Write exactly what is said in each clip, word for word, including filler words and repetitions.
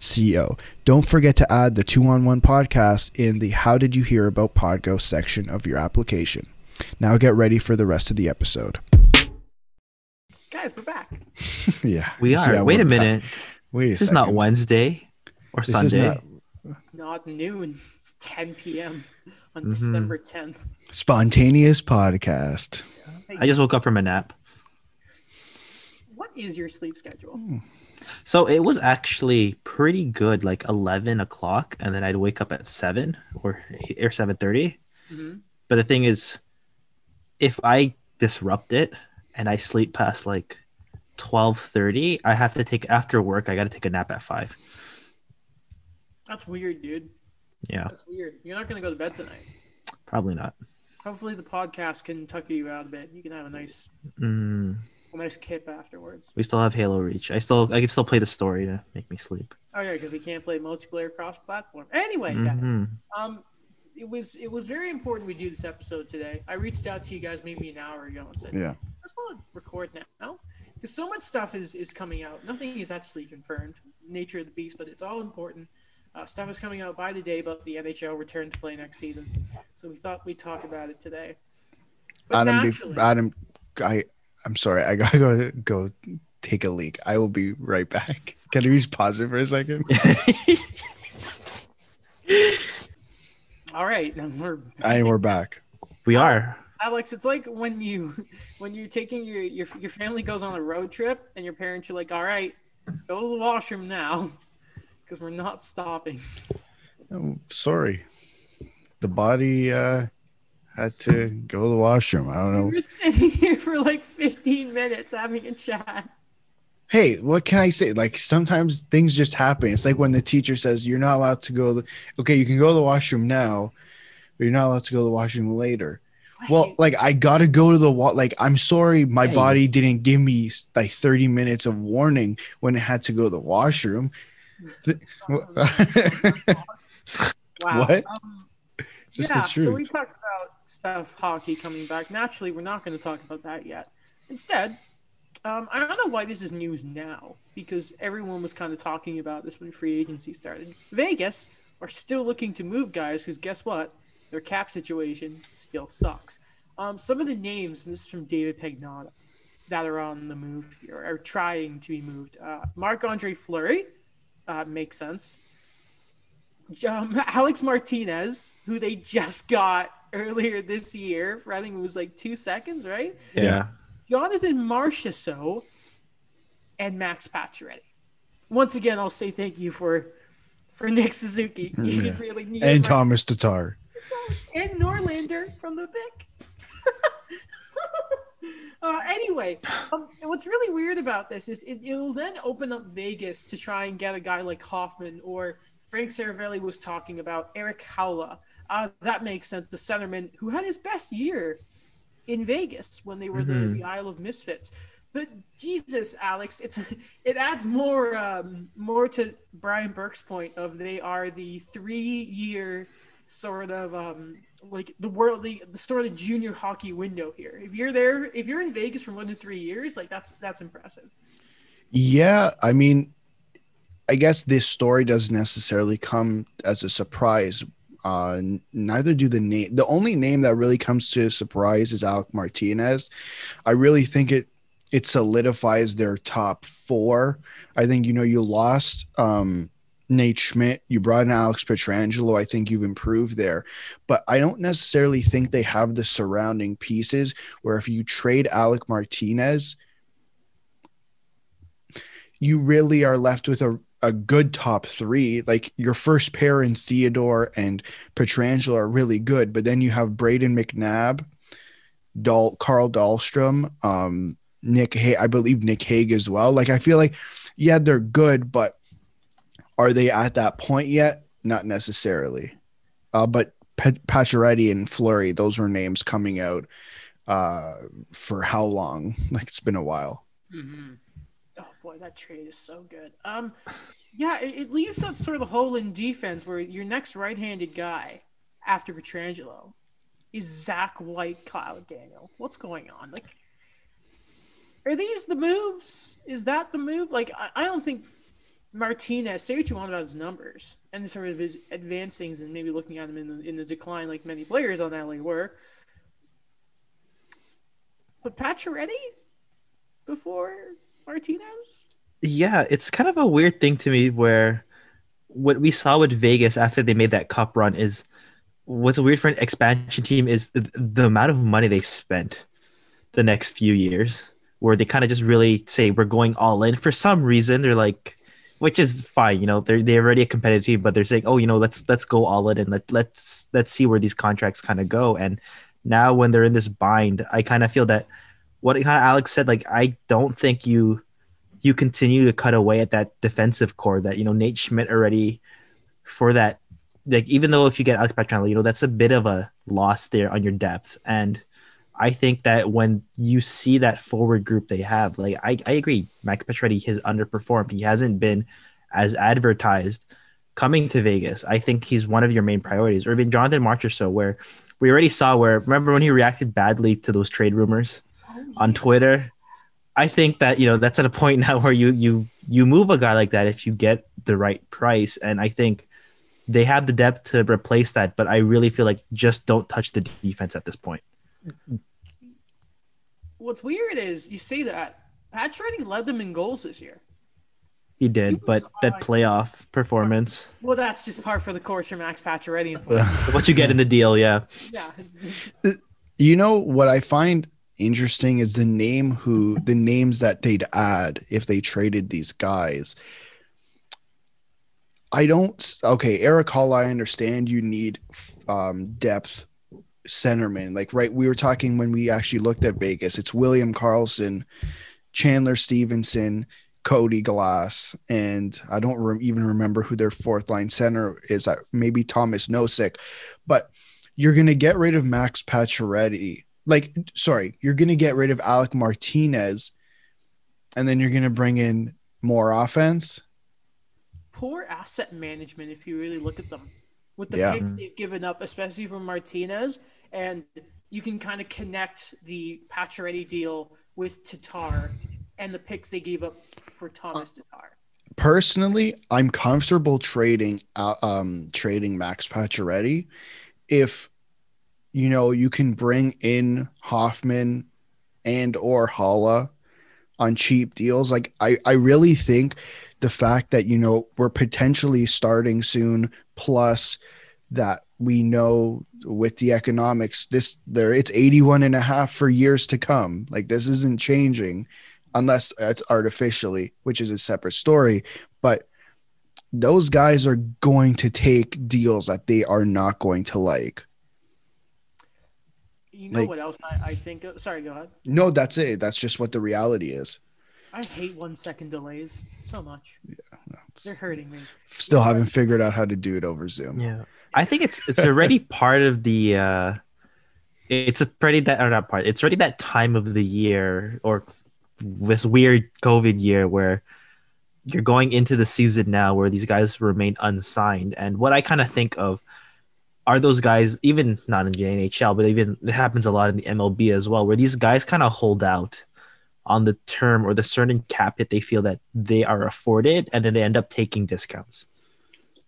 C O. Don't forget to add the two on one podcast in the How Did You Hear About Podgo section of your application. Now get ready for the rest of the episode. Guys, we're back. yeah. We are. Yeah, Wait a minute. Back. Wait a this second. This is not Wednesday or this Sunday. Not... It's not noon. It's ten p.m. on mm-hmm. December tenth. Spontaneous podcast. Yeah, I just woke up from a nap. What is your sleep schedule? Hmm. So it was actually pretty good, like eleven o'clock, and then I'd wake up at seven or eight or seven thirty. Mm-hmm. But the thing is, if I disrupt it, and I sleep past like twelve thirty, I have to take after work. I got to take a nap at five. That's weird, dude. Yeah. That's weird. You're not going to go to bed tonight. Probably not. Hopefully the podcast can tuck you out a bit. You can have a nice, mm. a nice kip afterwards. We still have Halo Reach. I still, I can still play the story to make me sleep. Oh yeah, because we can't play multiplayer cross-platform. Anyway, mm-hmm. guys, um, it was, it was very important we do this episode today. I reached out to you guys maybe an hour ago and said, yeah. Let's well record now because so much stuff is, is coming out. Nothing is actually confirmed. Nature of the beast, but it's all important. Uh, stuff is coming out by the day about the N H L return to play next season. So we thought we'd talk about it today. But Adam, naturally, be, Adam, I, I'm sorry. I gotta go, go take a leak. I will be right back. Can we just pause it for a second? All right. We're back. I, we're back. We are. Alex, it's like when you when you're taking your, your your family goes on a road trip and your parents are like, all right, go to the washroom now because we're not stopping. I'm sorry. The body uh, had to go to the washroom. I don't know. We were sitting here for like fifteen minutes having a chat. Hey, what can I say? Like sometimes things just happen. It's like when the teacher says you're not allowed to go. Okay, you can go to the washroom now, but you're not allowed to go to the washroom later. Well, like I got to go to the wall. Like, I'm sorry. My hey. body didn't give me like thirty minutes of warning when it had to go to the washroom. Wow. What? Um, yeah. So we talked about stuff, hockey coming back. Naturally, we're not going to talk about that yet. Instead, um, I don't know why this is news now, because everyone was kind of talking about this when free agency started. Vegas are still looking to move guys because guess what? Their cap situation still sucks. Um, some of the names, and this is from David Pagnotta, that are on the move here, are trying to be moved. Uh, Marc-Andre Fleury, uh, makes sense. Um, Alec Martinez, who they just got earlier this year, for I think it was like two seconds, right? Yeah. Jonathan Marchessault and Max Pacioretty. Once again, I'll say thank you for for Nick Suzuki. You yeah. really need and my- Tomas Tatar. And Norlander from the Bic. uh, anyway, um, what's really weird about this is it, it'll then open up Vegas to try and get a guy like Hoffman or Frank Cervelli was talking about Erik Haula. Uh, that makes sense. The centerman who had his best year in Vegas when they were mm-hmm. the, the Isle of Misfits. But Jesus, Alex, it's it adds more um, more to Brian Burke's point of they are the three-year sort of um like the world the, the sort of junior hockey window here. If you're there, if you're in Vegas for more than three years, like that's that's impressive. Yeah, I mean, I guess this story doesn't necessarily come as a surprise. Uh, neither do the name. The only name that really comes to a surprise is Alec Martinez. I really think it it solidifies their top four. I think you know you lost. Um, Nate Schmidt, you brought in Alex Pietrangelo. I think you've improved there, but I don't necessarily think they have the surrounding pieces where if you trade Alec Martinez, you really are left with a, a good top three. Like your first pair in Theodore and Pietrangelo are really good, but then you have Braden McNabb, Dahl, Carl Dahlstrom, um, Nick Hague, I believe Nick Hague as well. Like, I feel like, yeah, they're good, but are they at that point yet? Not necessarily. Uh, but Pacioretty and Fleury, those were names coming out uh, for how long? Like, it's been a while. Mm-hmm. Oh, boy, that trade is so good. Um, yeah, it, it leaves that sort of a hole in defense where your next right-handed guy after Pietrangelo is Zach White, Kyle Daniel. What's going on? Like, are these the moves? Is that the move? Like, I, I don't think Martinez, say what you want about his numbers and sort of his advanced things and maybe looking at him in the, in the decline like many players on that league were. But Pacioretty before Martinez? Yeah, it's kind of a weird thing to me where what we saw with Vegas after they made that cup run is what's weird for an expansion team is the, the amount of money they spent the next few years where they kind of just really say we're going all in for some reason. They're like, which is fine, you know. They're they're already a competitive team, but they're saying, oh, you know, let's let's go all in and let let's let's see where these contracts kind of go. And now when they're in this bind, I kind of feel that what kind of Alex said, like I don't think you you continue to cut away at that defensive core that you know Nate Schmidt already for that. Like even though if you get Alex Pietrangelo, you know that's a bit of a loss there on your depth. And I think that when you see that forward group they have, like I, I agree, Max Pacioretty has underperformed. He hasn't been as advertised coming to Vegas. I think he's one of your main priorities. Or even Jonathan Marchessault, where we already saw where, remember when he reacted badly to those trade rumors on Twitter? I think that, you know, that's at a point now where you you you move a guy like that if you get the right price. And I think they have the depth to replace that, but I really feel like just don't touch the defense at this point. What's weird is you see that Pacioretty led them in goals this year. He did, he but that like, playoff performance. Well, that's just par for the course for Max Pacioretty. What you get in the deal, yeah. Yeah. You know what I find interesting is the name who the names that they'd add if they traded these guys. I don't. Okay, Erik Haula, I understand you need um, depth. Centerman, like right, we were talking when we actually looked at Vegas. It's William Karlsson, Chandler Stevenson, Cody Glass, and I don't re- even remember who their fourth line center is. Uh, maybe Thomas Nosek, but you're gonna get rid of Max Pacioretty. Like, sorry, you're gonna get rid of Alec Martinez, and then you're gonna bring in more offense. Poor asset management, if you really look at them. With the yeah. picks they've given up, especially from Martinez, and you can kind of connect the Pacioretty deal with Tatar and the picks they gave up for Tomas Tatar. Personally, I'm comfortable trading uh, um, trading Max Pacioretty if you know you can bring in Hoffman and or Haula on cheap deals. Like I, I really think the fact that, you know, we're potentially starting soon, plus that we know with the economics, this there it's eighty-one and a half for years to come. Like this isn't changing unless it's artificially, which is a separate story. But those guys are going to take deals that they are not going to like. You know like, what else I, I think of? Sorry, go ahead. No, that's it. That's just what the reality is. I hate one second delays so much. Yeah, no, they're hurting me. Still haven't figured out how to do it over Zoom. Yeah, I think it's it's already part of the. Uh, it's already that or not part. It's already that time of the year or this weird COVID year where you're going into the season now where these guys remain unsigned. And what I kind of think of are those guys, even not in the N H L, but even it happens a lot in the M L B as well, where these guys kind of hold out on the term or the certain cap that they feel that they are afforded, and then they end up taking discounts.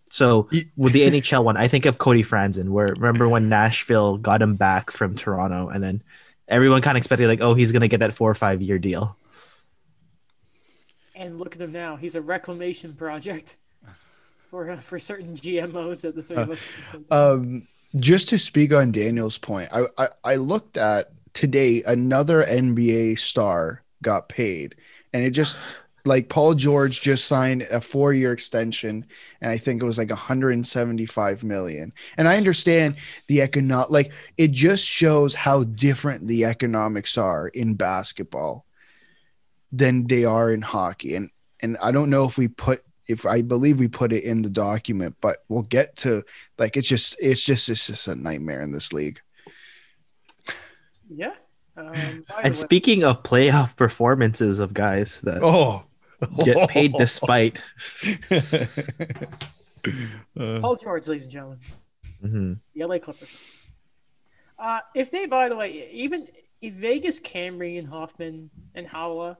So with the N H L one, I think of Cody Franzen, where remember when Nashville got him back from Toronto, and then everyone kind of expected like, oh, he's going to get that four or five year deal. And look at him now. He's a reclamation project for, uh, for certain G M Os that the three of us. Uh, um, just to speak on Daniel's point, I, I, I looked at today, another N B A star got paid, and it just like Paul George just signed a four-year extension, and I think it was like one hundred seventy-five million. And I understand the economic, like it just shows how different the economics are in basketball than they are in hockey. And and I don't know if we put if I believe we put it in the document, but we'll get to like, it's just, it's just, it's just a nightmare in this league. Yeah. Um, and speaking of playoff performances of guys that oh. get paid despite uh, Paul George, ladies and gentlemen, mm-hmm. the L A Clippers. Uh, if they, by the way, even if Vegas can bring in Hoffman and Haula,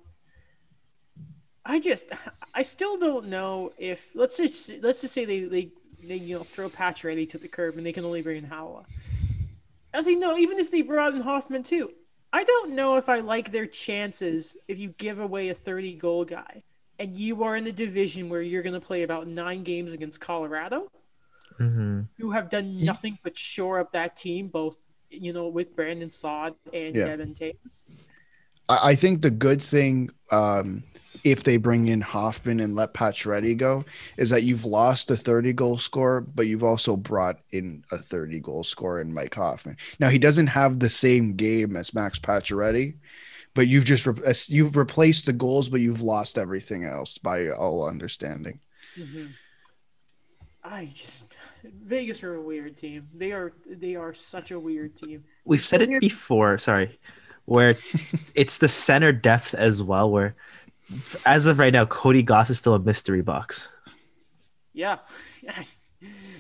I just, I still don't know if let's just, let's just say they they, they you know throw Pacioretty to the curb and they can only bring in Haula. As you know, even if they brought in Hoffman too, I don't know if I like their chances if you give away a thirty-goal guy and you are in a division where you're going to play about nine games against Colorado, mm-hmm. who have done nothing but shore up that team, both you know with Brandon Saad and yeah. Devin Taves. I think the good thing um, if they bring in Hoffman and let Pacioretty go is that you've lost a thirty-goal scorer, but you've also brought in a thirty-goal scorer in Mike Hoffman. Now, he doesn't have the same game as Max Pacioretty, but you've just re- you've replaced the goals, but you've lost everything else by all understanding. Mm-hmm. I just Vegas are a weird team. They are they are such a weird team. We've said it before. Sorry. Where it's the center depth as well, where as of right now, Cody Goss is still a mystery box. Yeah.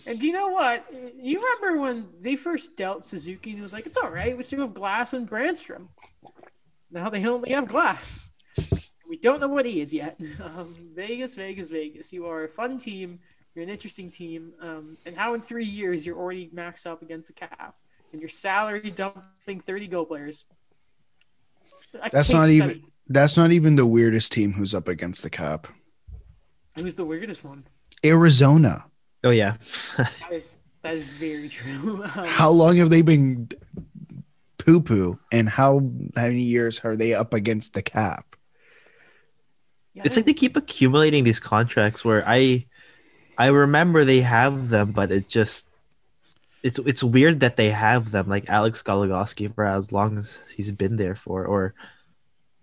And do you know what? You remember when they first dealt Suzuki and it was like, it's all right. We still have Glass and Brandstrom. Now they only have Glass. We don't know what he is yet. Um, Vegas, Vegas, Vegas. You are a fun team. You're an interesting team. Um, and how in three years you're already maxed up against the cap and you're salary dumping thirty-goal players. I that's not even it. That's not even the weirdest team who's up against the cap. Who's the weirdest one? Arizona. Oh yeah, that is that is very true. Um, how long have they been poo poo, and how how many years are they up against the cap? Yeah, it's like they keep accumulating these contracts where I I remember they have them, but it just It's it's weird that they have them, like Alex Goligoski for as long as he's been there for, or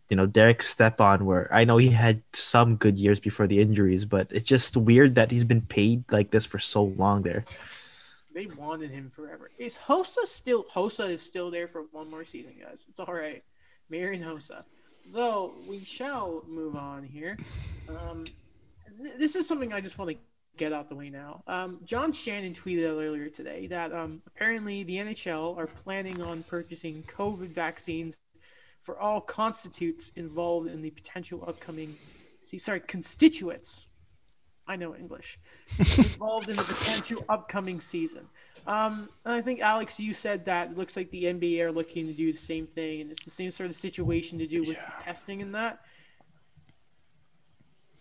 you know Derek Stepan, where I know he had some good years before the injuries, but it's just weird that he's been paid like this for so long there. They wanted him forever. Is Hossa still Hossa is still there for one more season, guys? It's all right, Marián Hossa. Though we shall move on here. Um, th- this is something I just want to get out the way now. Um, John Shannon tweeted out earlier today that um, apparently the N H L are planning on purchasing COVID vaccines for all constituents involved in the potential upcoming. See, sorry, constituents. I know English. Involved in the potential upcoming season. Um, and I think Alex, you said that it looks like the N B A are looking to do the same thing, and it's the same sort of situation to do with yeah. testing and that.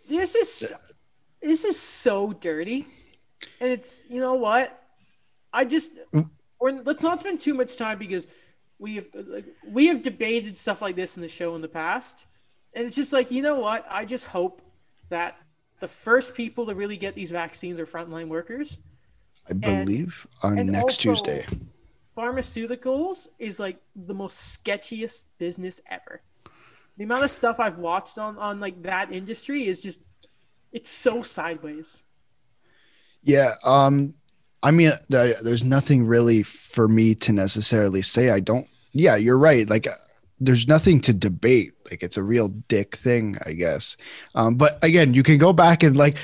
This is. Yeah. This is so dirty, and it's you know what, I just we're, let's not spend too much time because we have like, we have debated stuff like this in the show in the past, and it's just like you know what, I just hope that the first people to really get these vaccines are frontline workers. I believe and, on next Tuesday. Pharmaceuticals is like the most sketchiest business ever. The amount of stuff I've watched on on like that industry is just. It's so sideways. Yeah. Um, I mean, the, there's nothing really for me to necessarily say. I don't. Yeah, you're right. Like, uh, there's nothing to debate. Like, it's a real dick thing, I guess. Um, but again, you can go back and like,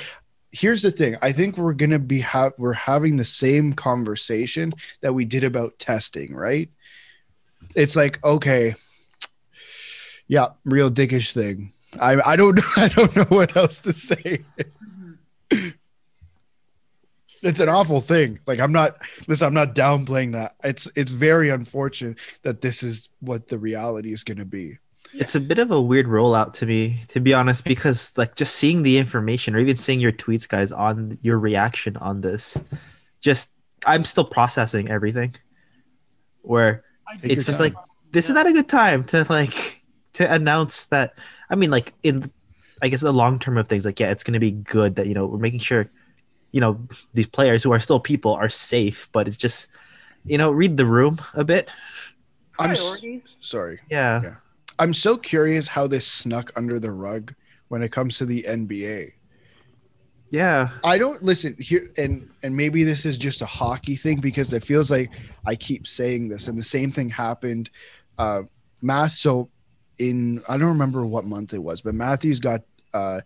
here's the thing. I think we're going to be ha- we're having the same conversation that we did about testing, right? It's like, okay. Yeah. Real dickish thing. I I don't I don't know what else to say. It's an awful thing. Like I'm not listen, I'm not downplaying that. It's it's very unfortunate that this is what the reality is going to be. It's a bit of a weird rollout to me, to be honest, because like just seeing the information or even seeing your tweets, guys, on your reaction on this, just I'm still processing everything. Where it's just like this is not a good time to like. to announce that, I mean, like in, I guess the long term of things, like, yeah, it's going to be good that, you know, we're making sure, you know, these players who are still people are safe, but it's just, you know, read the room a bit. I'm s- sorry. Yeah. yeah. I'm so curious how this snuck under the rug when it comes to the N B A. Yeah. I don't listen here. And, and maybe this is just a hockey thing, because it feels like I keep saying this, and the same thing happened. Uh, Math. So in, I don't remember what month it was, but Matthews got uh,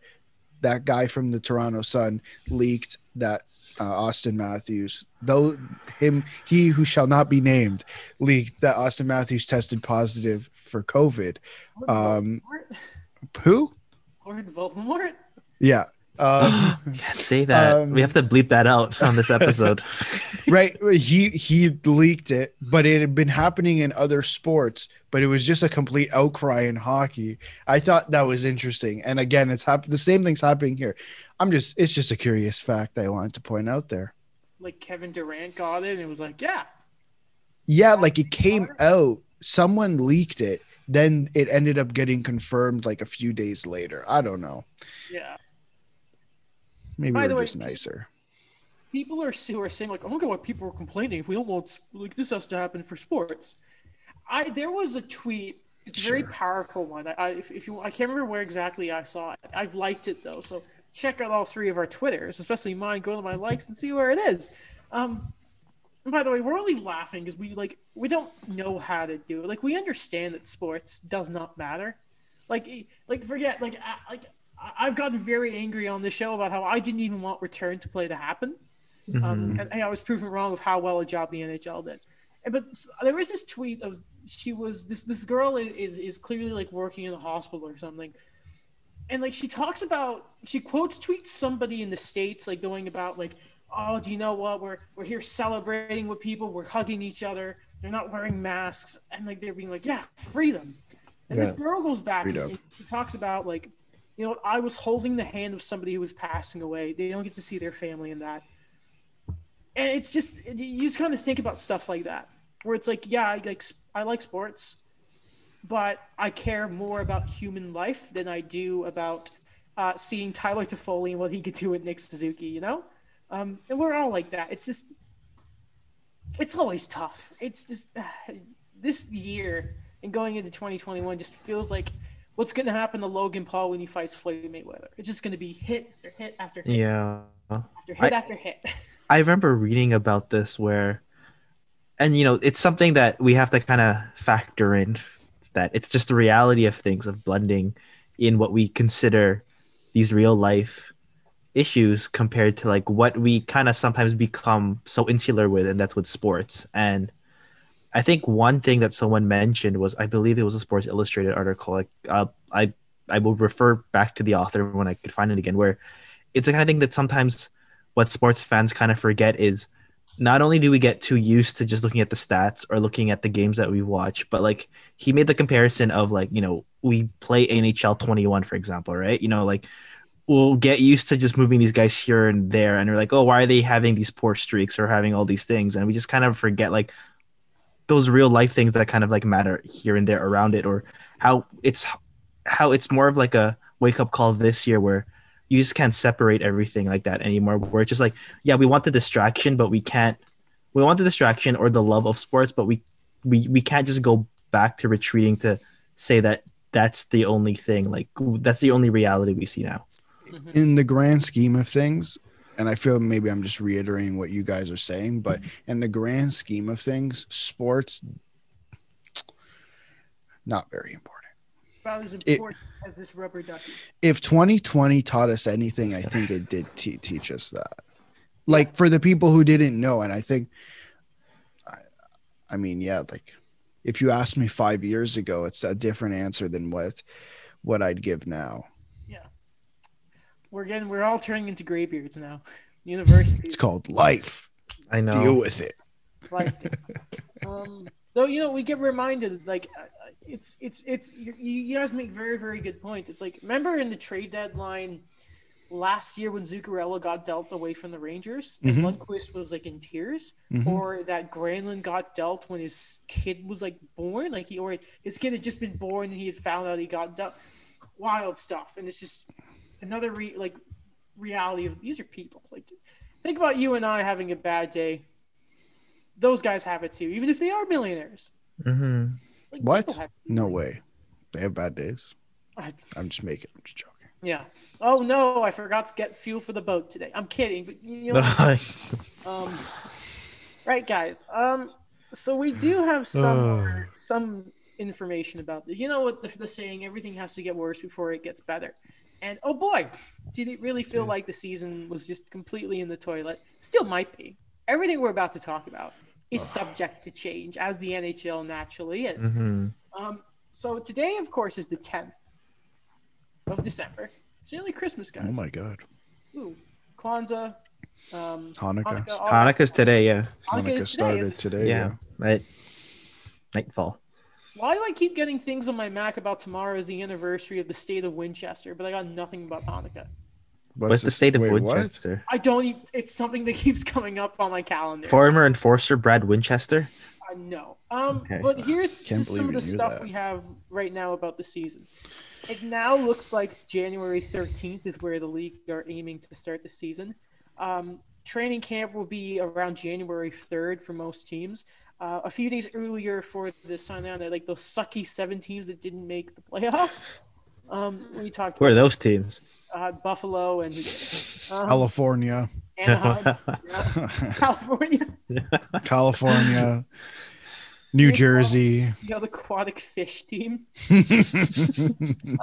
that guy from the Toronto Sun leaked that uh, Auston Matthews, though him, he who shall not be named, leaked that Auston Matthews tested positive for COVID. Um, who? Lord Voldemort? Yeah. Um, can't say that. Um, we have to bleep that out on this episode. Right. He he leaked it, but it had been happening in other sports, but it was just a complete outcry in hockey. I thought that was interesting. And again, it's happened. The same thing's happening here. I'm just, it's just a curious fact I wanted to point out there. Like Kevin Durant got it and it was like, yeah. Yeah. Like it came out. Someone leaked it. Then it ended up getting confirmed like a few days later. I don't know. Yeah. Maybe By we're way, just nicer. People are, are saying, like, I wonder what people are complaining if we don't want like, this has to happen for sports. I There was a tweet. It's a sure. very powerful one. I, I, if, if you, I can't remember where exactly I saw it. I've liked it, though. So check out all three of our Twitters, especially mine. Go to my likes and see where it is. Um, and by the way, we're only laughing because we, like, we don't know how to do it. Like, we understand that sports does not matter. Like, like forget, like, like, I've gotten very angry on this show about how I didn't even want return to play to happen. Mm-hmm. Um, and, and I was proven wrong of how well a job the N H L did. And, but there was this tweet of she was this, this girl is, is clearly like working in a hospital or something. And like, she talks about, she quotes tweets somebody in the States, like going about like, oh, do you know what? We're, we're here celebrating with people. We're hugging each other. They're not wearing masks. And like, they're being like, yeah, freedom. And yeah. This girl goes back and, and she talks about like, you know, I was holding the hand of somebody who was passing away. They don't get to see their family in that. And it's just, you just kind of think about stuff like that, where it's like, yeah, I like, I like sports, but I care more about human life than I do about uh, seeing Tyler Toffoli and what he could do with Nick Suzuki, you know? Um, and we're all like that. It's just, it's always tough. It's just, uh, this year and going into twenty twenty-one just feels like, what's going to happen to Logan Paul when he fights Floyd Mayweather? It's just going to be hit after hit after hit. Yeah. After hit I, after hit. I remember reading about this where, and you know, it's something that we have to kind of factor in, that it's just the reality of things, of blending in what we consider these real life issues compared to like what we kind of sometimes become so insular with, and that's with sports. And I think one thing that someone mentioned was, I believe it was a Sports Illustrated article. Like, uh, I I will refer back to the author when I could find it again, where it's the kind of thing that sometimes what sports fans kind of forget is, not only do we get too used to just looking at the stats or looking at the games that we watch, but like he made the comparison of like, you know, we play N H L twenty-one, for example, right? You know, like we'll get used to just moving these guys here and there. And we're like, oh, why are they having these poor streaks or having all these things? And we just kind of forget like, those real life things that kind of like matter here and there around it, or how it's how it's more of like a wake up call this year where you just can't separate everything like that anymore, where it's just like, yeah, we want the distraction, but we can't, we want the distraction or the love of sports, but we, we, we can't just go back to retreating to say that that's the only thing. Like that's the only reality we see now. In the grand scheme of things. And I feel maybe I'm just reiterating what you guys are saying, but in the grand scheme of things, sports, not very important. It's about as important it, as this rubber ducky. If twenty twenty taught us anything, I think it did t- teach us that. Like for the people who didn't know, and I think, I, I mean, yeah, like if you asked me five years ago, it's a different answer than what, what I'd give now. We're getting, we're all turning into graybeards now. University. It's called life. I know. Deal with it. Life. um, though, you know, we get reminded, like, it's, it's, it's, you, you guys make very, very good point. It's like, remember in the trade deadline last year when Zuccarello got dealt away from the Rangers, and mm-hmm. Lundqvist was like in tears, mm-hmm. or that Granlund got dealt when his kid was like born, like he, or his kid had just been born and he had found out he got dealt. Wild stuff. And it's just, another re, like reality of these are people. Like, think about you and I having a bad day. Those guys have it too, even if they are millionaires. Mm-hmm. Like, what? No way, they have bad days. I, I'm just making. I'm just joking. Yeah. Oh no, I forgot to get fuel for the boat today. I'm kidding, but you know. um, right, guys. Um, so we do have some oh. some information about the, you know what the, the saying, everything has to get worse before it gets better. And oh boy, did it really feel yeah. like the season was just completely in the toilet? Still might be. Everything we're about to talk about is oh. subject to change, as the N H L naturally is. Mm-hmm. Um, so today, of course, is the tenth of December. It's nearly Christmas, guys. Oh my God. Ooh, Kwanzaa. Um, Hanukkah. Hanukkah Hanukkah's today, yeah. Hanukkah, Hanukkah is today, started today, yeah. yeah. Right. Nightfall. Why do I keep getting things on my Mac about tomorrow is the anniversary of the state of Winchester, but I got nothing about Hanukkah? What's, What's the state this, of wait, Winchester? What? I don't even, it's something that keeps coming up on my calendar. Former enforcer Brad Winchester? Uh, no. Um, okay. But here's just some of the stuff that we have right now about the season. It now looks like January thirteenth is where the league are aiming to start the season. Um, training camp will be around January third for most teams. Uh, a few days earlier for the sign-on, like those sucky seven teams that didn't make the playoffs. Um, we talked. Who about are those teams? Uh, Buffalo and um, California. Anaheim, yeah. California. California. New Big Jersey. Aquatic, you know, the aquatic fish team.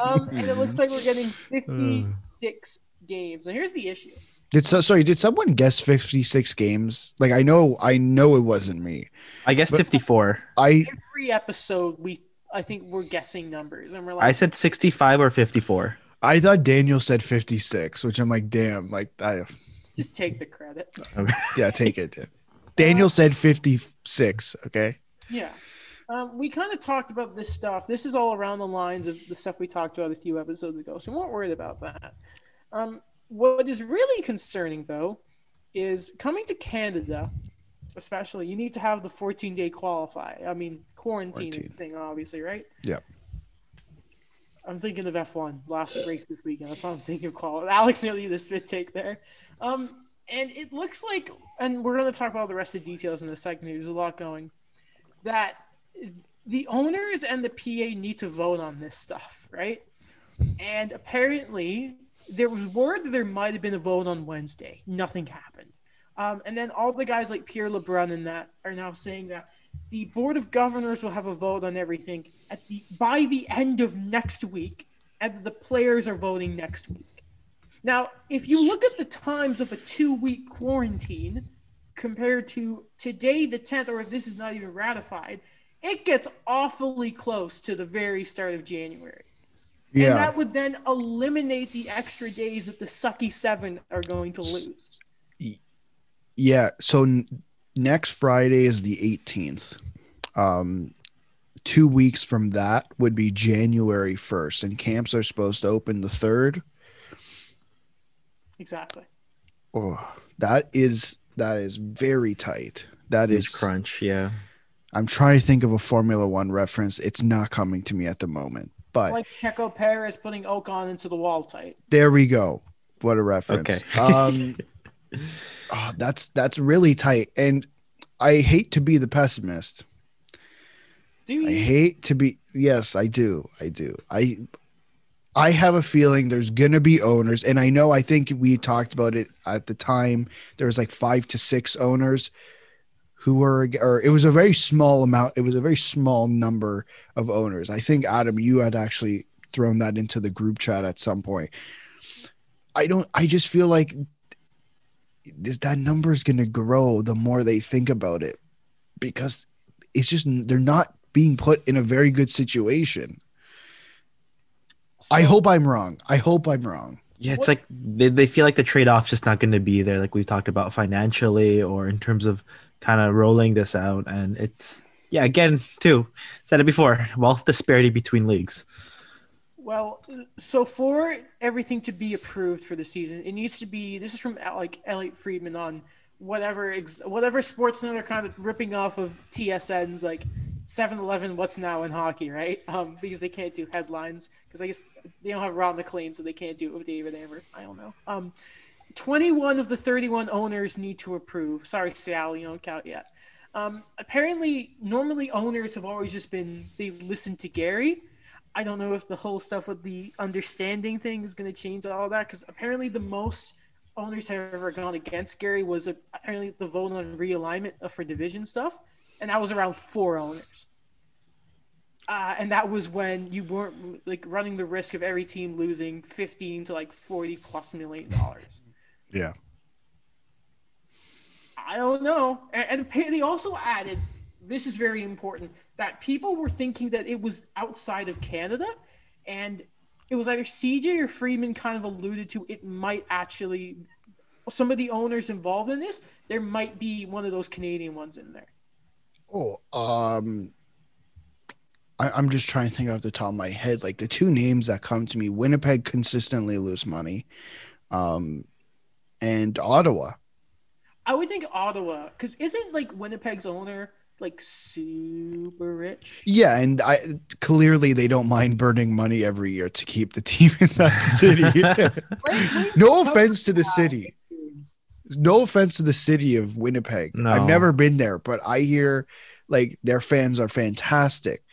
um, and it looks like we're getting fifty-six uh. games. And here's the issue. Did so, sorry, did someone guess fifty-six games? Like, I know, I know it wasn't me. I guessed fifty-four. I every episode we, I think we're guessing numbers, and we're like, I said sixty-five or fifty-four. I thought Daniel said fifty-six, which I'm like, damn, like I just take the credit. Yeah, take it. Daniel said fifty-six. Okay. Yeah, um, we kind of talked about this stuff. This is all around the lines of the stuff we talked about a few episodes ago, so we weren't worried about that. Um. What is really concerning, though, is coming to Canada, especially, you need to have the fourteen-day qualify. I mean, quarantine, quarantine thing, obviously, right? Yeah. I'm thinking of F one, last race this weekend. That's what I'm thinking of qualify. Alex nearly the spit take there. Um, and it looks like, and we're going to talk about all the rest of the details in a second. There's a lot going. That the owners and the P A need to vote on this stuff, right? And apparently there was word that there might have been a vote on Wednesday. Nothing happened. Um, and then all the guys like Pierre Lebrun and that are now saying that the Board of Governors will have a vote on everything at the by the end of next week, and the players are voting next week. Now, if you look at the times of a two-week quarantine compared to today, the tenth, or if this is not even ratified, it gets awfully close to the very start of January. Yeah. And that would then eliminate the extra days that the sucky seven are going to lose. Yeah. So n- next Friday is the eighteenth. Um, two weeks from that would be January first, and camps are supposed to open the third. Exactly. Oh, that is, that is very tight. That it's is crunch. Yeah. I'm trying to think of a Formula One reference. It's not coming to me at the moment. But like Checo Perez putting Ocon into the wall tight. There we go. What a reference. Okay. um, oh, that's that's really tight. And I hate to be the pessimist. Do you? I hate to be. Yes, I do. I do. I I have a feeling there's going to be owners. And I know, I think we talked about it at the time. There was like five to six owners who were, or it was a very small amount. It was a very small number of owners. I think, Adam, you had actually thrown that into the group chat at some point. I don't, I just feel like this, that number is going to grow the more they think about it, because it's just, they're not being put in a very good situation. So, I hope I'm wrong. I hope I'm wrong. Yeah, it's what? like they, they feel like the trade-off's just not going to be there, like we've talked about financially or in terms of kind of rolling this out. And it's, yeah, again, too, said it before, wealth disparity between leagues. Well, so for everything to be approved for the season, it needs to be, this is from like Elliot Friedman on whatever, whatever Sportsnet are kind of ripping off of T S N's like seven eleven, what's now in hockey, right? Um, because they can't do headlines, because I guess they don't have Rob McLean, so they can't do it with David Amber. I don't know. Um, twenty-one of the thirty-one owners need to approve. Sorry, Sal, you don't count yet. Um, apparently, normally owners have always just been, they listen to Gary. I don't know if the whole stuff with the understanding thing is going to change all that, because apparently the most owners have ever gone against Gary was apparently the vote on realignment for division stuff, and that was around four owners. Uh, and that was when you weren't like running the risk of every team losing fifteen to like forty plus million dollars. Yeah. I don't know. And, and apparently also added, this is very important, that people were thinking that it was outside of Canada, and it was either C J or Friedman kind of alluded to it might actually, some of the owners involved in this, there might be one of those Canadian ones in there. Oh, um, I, I'm just trying to think off the top of my head. Like the two names that come to me, Winnipeg consistently lose money, um, and Ottawa. I would think Ottawa, because isn't like Winnipeg's owner like super rich? Yeah, and I clearly they don't mind burning money every year to keep the team in that city. No offense to the city. No offense to the city of Winnipeg. No. I've never been there, but I hear like their fans are fantastic.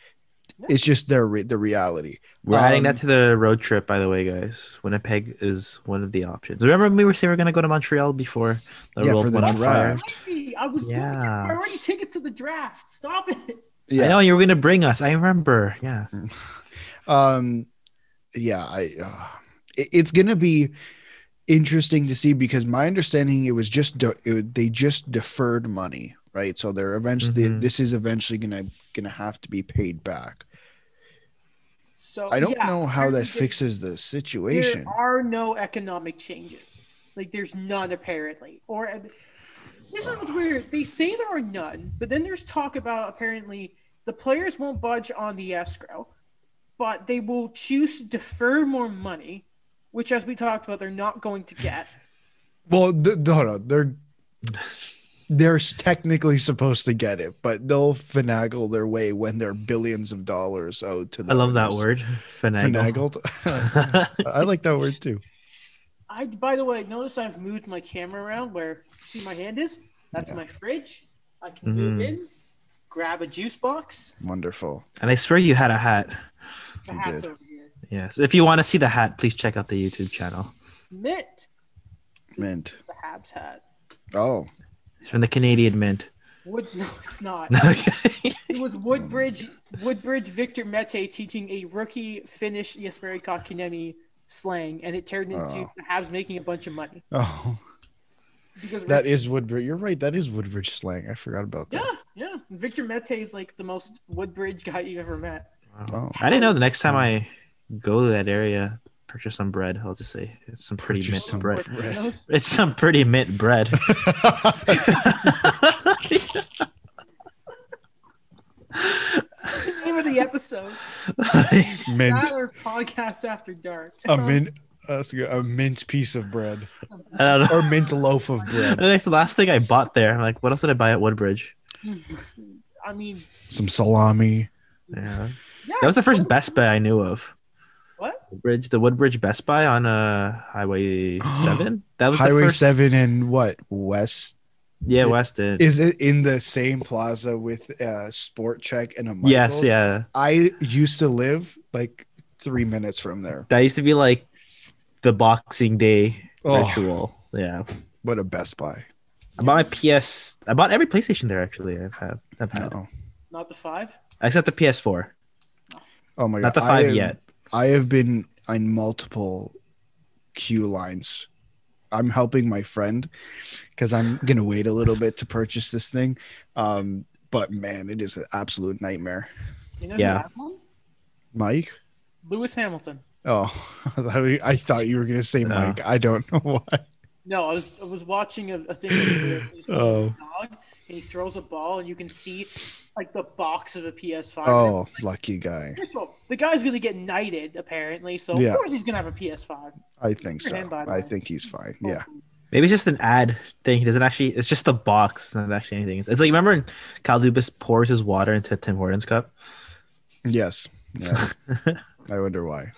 Yeah. It's just their re- the reality. We're um, adding that to the road trip, by the way, guys. Winnipeg is one of the options. Remember when we were saying we we're going to go to Montreal before the yeah, for the draft? I was yeah. doing it. I already tickets to the draft. Stop it. Yeah. I know you were going to bring us. I remember. Yeah. um, yeah. I. Uh, it, it's going to be interesting to see, because my understanding it was just de- it, they just deferred money, right? So they're eventually mm-hmm. this is eventually going to going to have to be paid back. So I don't yeah, know how that fixes the situation. There are no economic changes. Like there's none apparently, or. This is what's weird. They say there are none, but then there's talk about apparently the players won't budge on the escrow, but they will choose to defer more money, which, as we talked about, they're not going to get. Well, th- no, no, they're they're technically supposed to get it, but they'll finagle their way when they're billions of dollars owed to them. I love that word, finagle. Finagled. I like that word too. I, by the way, notice I've moved my camera around where see my hand is. That's yeah. my fridge. I can mm-hmm. move in, grab a juice box. Wonderful. And I swear you had a hat. The you hat's did. Over here. Yes. Yeah, so if you want to see the hat, please check out the YouTube channel. Mint. It's mint. The Habs hat. Oh. It's from the Canadian Mint. Wood? No, it's not. It was Woodbridge. Woodbridge Victor Mete teaching a rookie Finnish Jesperi Kotkaniemi slang, and it turned into oh. the Habs making a bunch of money. Oh, because that is Woodbridge. You're right. That is Woodbridge slang. I forgot about that. Yeah, yeah. Victor Mete is like the most Woodbridge guy you've ever met. Wow. Oh. I didn't know. The next time I go to that area, purchase some bread. I'll just say it's some pretty purchase mint some bread. bread. It's some pretty mint bread. The name of the episode. Mint. Our podcast after dark. A mint. That's good. A mint piece of bread. I don't know. Or mint loaf of bread. That's the last thing I bought there. I'm like, what else did I buy at Woodbridge? I mean, some salami. Yeah. yeah that was the first Best Buy I knew of. What? Woodbridge, the Woodbridge Best Buy on uh Highway seven. That was Highway the first... seven and what West. Yeah, Weston. Is it in the same plaza with uh, Sport Check and a Michaels? Yes, yeah. I used to live like three minutes from there. That used to be like the Boxing Day oh, ritual. Yeah. What a Best Buy. I bought my P S. I bought every PlayStation there, actually. I've had. I've had. No. Not the five? Except the P S four. Oh, my God. Not the five I have, yet. I have been on multiple queue lines. I'm helping my friend because I'm going to wait a little bit to purchase this thing. Um, but, man, it is an absolute nightmare. You know yeah. Mike? Lewis Hamilton. Oh, I thought you were going to say no. Mike. I don't know why. No, I was I was watching a, a thing where he's oh. a dog, and he throws a ball, and you can see like the box of a P S five. Oh, like, lucky guy. First of all, the guy's going to get knighted, apparently, so yeah. of course he's going to have a P S five. I think so. I think he's fine. Yeah. Maybe it's just an ad thing. He doesn't actually, it's just the box. It's not actually anything. It's, it's like, remember Kyle Dubas pours his water into Tim Hortons cup? Yes. yes. I wonder why.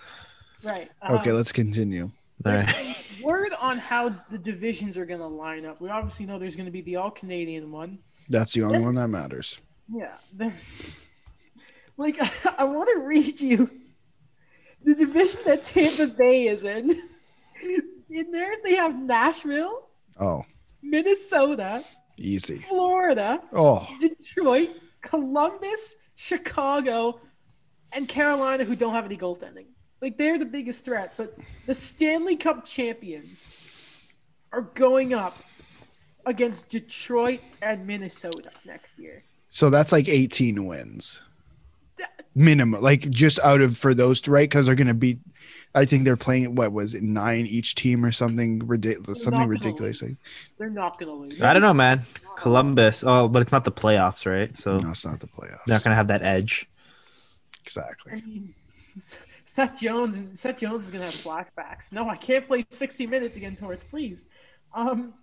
Right. Um, okay, let's continue. All right. Word on how the divisions are going to line up. We obviously know there's going to be the all-Canadian one. That's the only then, one that matters. Yeah. Like, I want to read you the division that Tampa Bay is in, in theirs they have Nashville, oh, Minnesota, easy, Florida, oh, Detroit, Columbus, Chicago, and Carolina, who don't have any goaltending. Like, they're the biggest threat. But the Stanley Cup champions are going up against Detroit and Minnesota next year. So that's like eighteen wins. Minimum, like just out of for those, right? Because they're going to be, I think they're playing, what was it, nine each team or something ridiculous? Something ridiculous. Like, they're not going to lose. I don't know, man. Columbus. Oh, but it's not the playoffs, right? So no, it's not the playoffs. They're not going to have that edge. Exactly. I mean, Seth Jones and Seth Jones is going to have flashbacks. No, I can't play sixty minutes again, Torts, please. Um,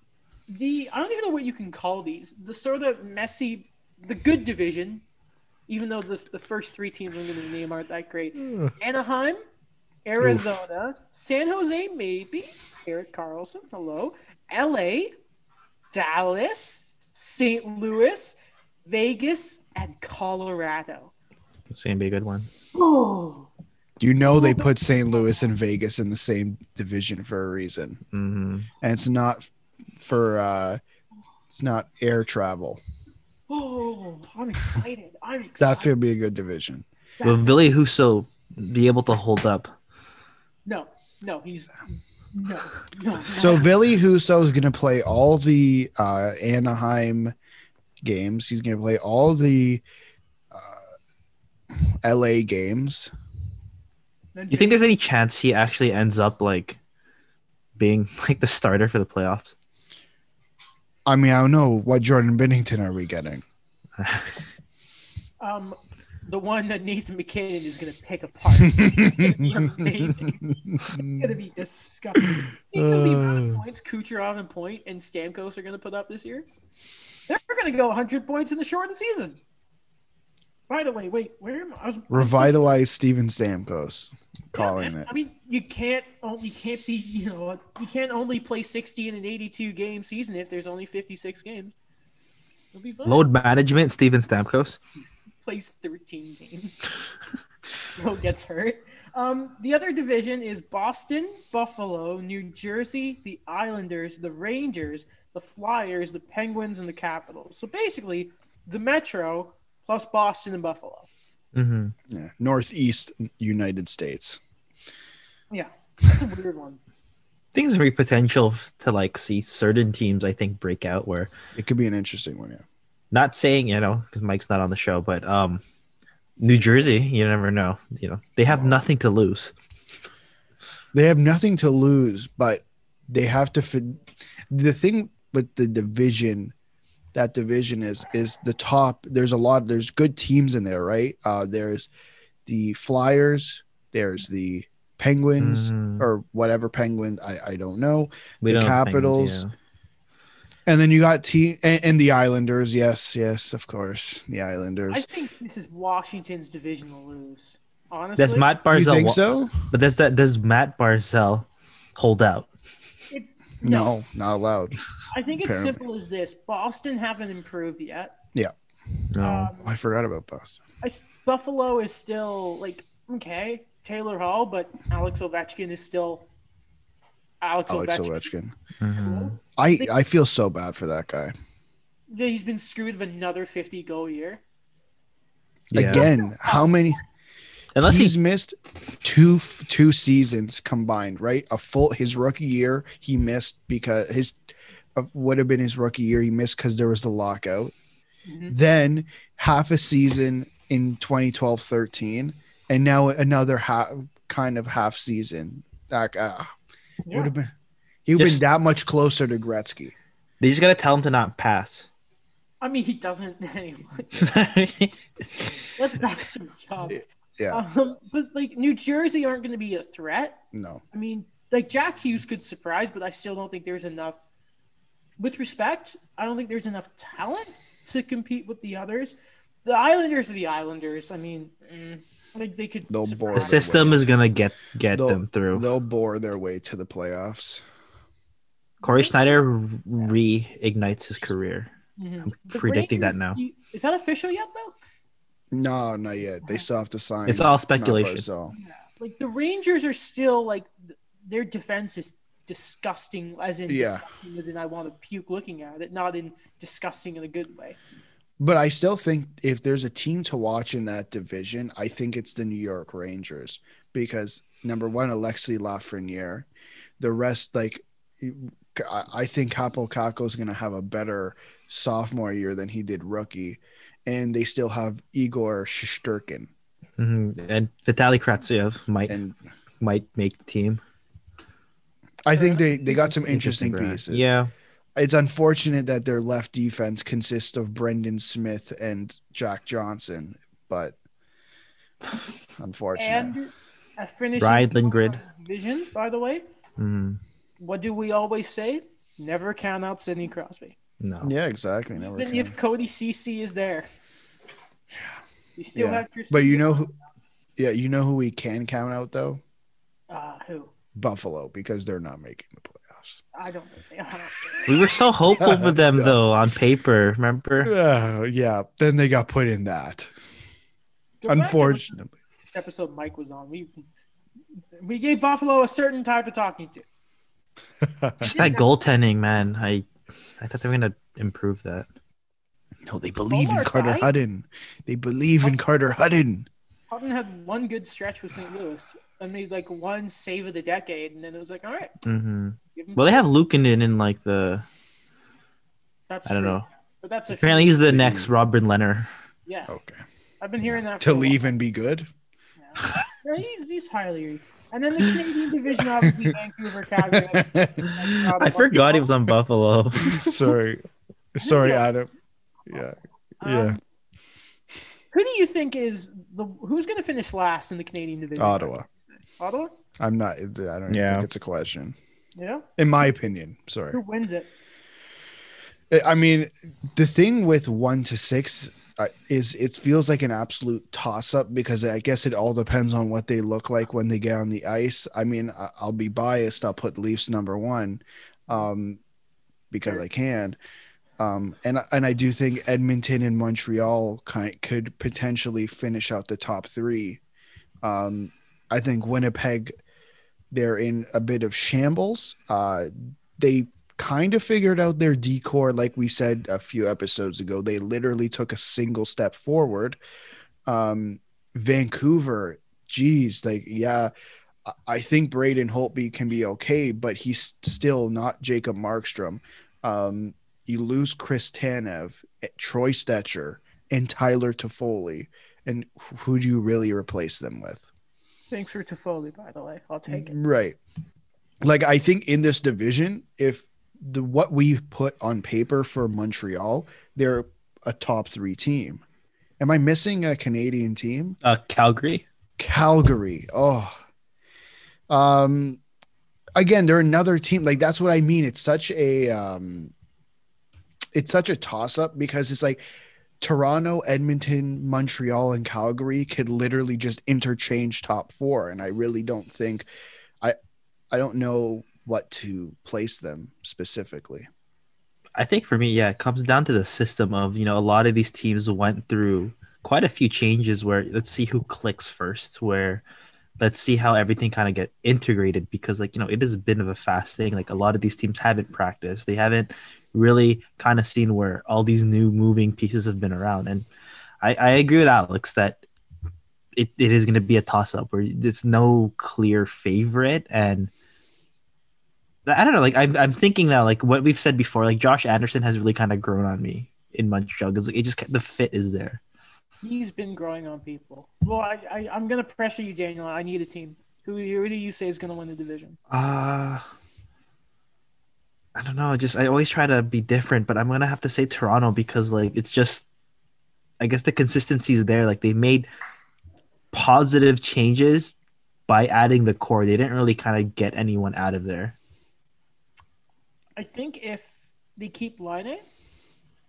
the I don't even know what you can call these. The sort of messy, the good division. Even though the, the first three teams I'm going to name aren't that great. Mm. Anaheim, Arizona, Oof. San Jose, maybe. Erik Karlsson, hello. L A, Dallas, Saint Louis, Vegas, and Colorado. It's going to be a good one. Oh. You know they put Saint Louis and Vegas in the same division for a reason. Mm-hmm. And it's not for uh, it's not air travel. Oh, I'm excited. I'm excited. That's going to be a good division. Will Ville Husso be able to hold up? No, no, he's no, no. no. So Ville Husso is going to play all the uh, Anaheim games. He's going to play all the uh, L A games. You think there's any chance he actually ends up like being like the starter for the playoffs? I mean, I don't know. What Jordan Binnington are we getting? um, the one that Nathan McKinnon is going to pick apart. It's going to be amazing. It's going to be disgusting. You know the amount of points Kucherov and Point and Stamkos are going to put up this year? They're going to go one hundred points in the shortened season. By the way, wait, where am I? I was, Revitalize Steven Stamkos, calling yeah, it. I mean, you can't only can't be, you know, you can't only play sixty in an eighty-two game season if there's only fifty-six games. It'll be fun. Load management, Steven Stamkos plays thirteen games. So gets hurt. Um, the other division is Boston, Buffalo, New Jersey, the Islanders, the Rangers, the Flyers, the Penguins, and the Capitals. So basically, the Metro. Plus Boston and Buffalo. Mm-hmm. Yeah. Northeast United States. Yeah, that's a weird one. Things are potential to like see certain teams, I think, break out where it could be an interesting one. Yeah. Not saying, you know, because Mike's not on the show, but um, New Jersey, you never know. You know, they have oh. nothing to lose. They have nothing to lose, but they have to. Fi- the thing with the division. That division is is the top. There's a lot. There's good teams in there, right? Uh, there's the Flyers. There's the Penguins mm-hmm. or whatever Penguin. I, I don't know. We the don't Capitals. Penguins, yeah. And then you got team and, and the Islanders. Yes, yes, of course, the Islanders. I think this is Washington's division to lose. Honestly, does Matt Barzell? You think so? But does that does Matt Barzell hold out? It's. No, no, not allowed. I think it's apparently. Simple as this. Boston haven't improved yet. Yeah. No, um, I forgot about Boston. I, Buffalo is still like, okay, Taylor Hall, but Alex Ovechkin is still Alex, Alex Ovechkin. Ovechkin. Mm-hmm. Cool. I, they, I feel so bad for that guy. He's been screwed of another fifty-goal year. Yeah. Again, how many – Unless he's he... missed two two seasons combined, right? A full his rookie year he missed because his would have been his rookie year he missed because there was the lockout. Mm-hmm. Then half a season in twenty twelve thirteen, and now another half kind of half season. Like uh, yeah. would have been he would have been that much closer to Gretzky. They just gotta tell him to not pass. I mean, he doesn't anymore. That's not his job. It, Yeah, um, but like New Jersey aren't going to be a threat. No, I mean, like Jack Hughes could surprise, but I still don't think there's enough. With respect, I don't think there's enough talent to compete with the others. The Islanders are the Islanders. I mean, mm, like they could. They'll bore the system is going to get get they'll, them through. They'll bore their way to the playoffs. Corey Schneider reignites his career. Mm-hmm. I'm the predicting Rangers, that now. You, is that official yet, though? No, not yet. They still have to sign. It's all speculation. So. Yeah. like the Rangers are still like their defense is disgusting, as in yeah. disgusting, as in I want to puke looking at it, not in disgusting in a good way. But I still think if there's a team to watch in that division, I think it's the New York Rangers because number one, Alexi Lafreniere, the rest, like I think Capo Caco is going to have a better sophomore year than he did rookie. And they still have Igor Shesterkin. Mm-hmm. And Vitaly Kratsev might, and, might make the team. I think they, they got some interesting, interesting pieces. Yeah. It's unfortunate that their left defense consists of Brendan Smith and Jack Johnson, but unfortunate. And Ryan Lindgren. Vision, by the way. Mm. What do we always say? Never count out Sidney Crosby. No. Yeah, exactly. Never Even count. If Cody Ceci is there, you still yeah. have Tristan. But you know who? Yeah, you know who we can count out though. Uh, who? Buffalo, because they're not making the play. I don't know. We were so hopeful for them, no. though, on paper. Remember? Uh, yeah. Then they got put in that. Go Unfortunately. This episode Mike was on, we we gave Buffalo a certain type of talking to. Just that goaltending, man. I I thought they were going to improve that. No, they believe Over in Carter time? Hutton. They believe Hutton. in Carter Hutton. Hutton had one good stretch with Saint Louis. I made like one save of the decade, and then it was like, all right. Mm-hmm. Well, they have Luukkonen in like the. That's I don't true. know. But that's apparently he's the next Robin Lehner. Yeah. Okay. I've been hearing that. For to a while. Leave and be good. Yeah. No, he's, he's highly. And then the Canadian division, obviously Vancouver, Calgary. I forgot he was on Buffalo. Sorry, sorry, Adam. Yeah, um, yeah. Who do you think is the who's going to finish last in the Canadian division? Ottawa. Ottawa? I'm not. I don't yeah. think it's a question. Yeah. In my opinion, sorry. Who wins it? I mean, the thing with one to six uh, is it feels like an absolute toss-up because I guess it all depends on what they look like when they get on the ice. I mean, I'll be biased. I'll put Leafs number one um, because sure. I can. Um, and and I do think Edmonton and Montreal kind, could potentially finish out the top three. Um, I think Winnipeg, they're in a bit of shambles. Uh, they kind of figured out their decor, like we said a few episodes ago. They literally took a single step forward. Um, Vancouver, geez, like, yeah, I think Braden Holtby can be okay, but he's still not Jacob Markstrom. Um, you lose Chris Tanev, Troy Stetcher, and Tyler Toffoli. And who do you really replace them with? Thanks for Toffoli, by the way. I'll take it. Right. Like, I think in this division, if the what we put on paper for Montreal, they're a top three team. Am I missing a Canadian team? Uh, Calgary. Calgary. Oh. Um, again, they're another team. Like, that's what I mean. It's such a... Um, It's such a toss-up because it's like Toronto, Edmonton, Montreal, and Calgary could literally just interchange top four, and I really don't think I I don't know what to place them specifically. I think for me, yeah, it comes down to the system of, you know, a lot of these teams went through quite a few changes where let's see who clicks first, where let's see how everything kind of get integrated because, like, you know, it has been of a fast thing. Like, a lot of these teams haven't practiced. They haven't really kind of seen where all these new moving pieces have been around. And I, I agree with Alex that it, it is going to be a toss-up where there's no clear favorite. And I don't know, like I'm, I'm thinking that like what we've said before, like Josh Anderson has really kind of grown on me in Montreal because it just, the fit is there. He's been growing on people. Well, I, I, I'm going to pressure you, Daniel. I need a team. Who, who do you say is going to win the division? Uh... I don't know. Just I always try to be different, but I'm gonna have to say Toronto because like it's just, I guess the consistency is there. Like they made positive changes by adding the core. They didn't really kind of get anyone out of there. I think if they keep Laine,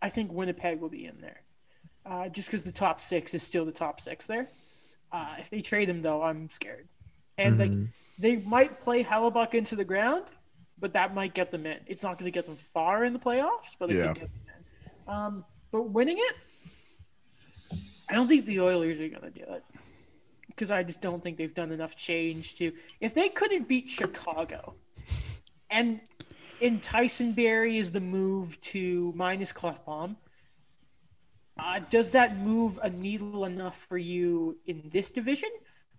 I think Winnipeg will be in there, uh, just because the top six is still the top six there. Uh, if they trade him though, I'm scared, and mm-hmm. like they might play Hellebuyck into the ground. But that might get them in. It's not going to get them far in the playoffs, but it yeah. could get them in. Um, but winning it, I don't think the Oilers are going to do it. because I just don't think they've done enough change to. If they couldn't beat Chicago, and in Tysonberry is the move to minus Clefbaum, uh, does that move a needle enough for you in this division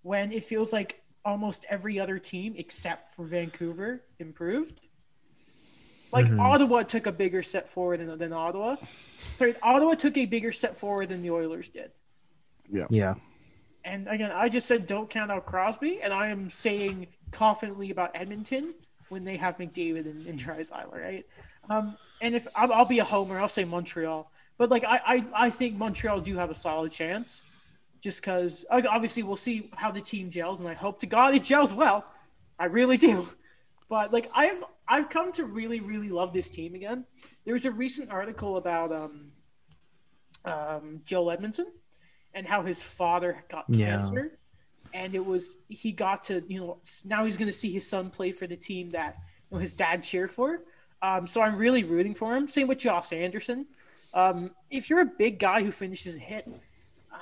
when it feels like almost every other team except for Vancouver improved? Like mm-hmm. Ottawa took a bigger step forward than, than Ottawa. Sorry, Ottawa took a bigger step forward than the Oilers did. Yeah. Yeah. And again, I just said don't count out Crosby, and I am saying confidently about Edmonton when they have McDavid and, and Draisaitl, right? Um, and if I'll, I'll be a homer, I'll say Montreal. But like I, I, I think Montreal do have a solid chance, just because obviously we'll see how the team gels, and I hope to God it gels well. I really do. But like I've. I've come to really, really love this team again. There was a recent article about um, um, Joel Edmondson and how his father got yeah. cancer. And it was, he got to, you know, now he's going to see his son play for the team that you know, his dad cheered for. Um, so I'm really rooting for him. Same with Josh Anderson. Um, if you're a big guy who finishes a hit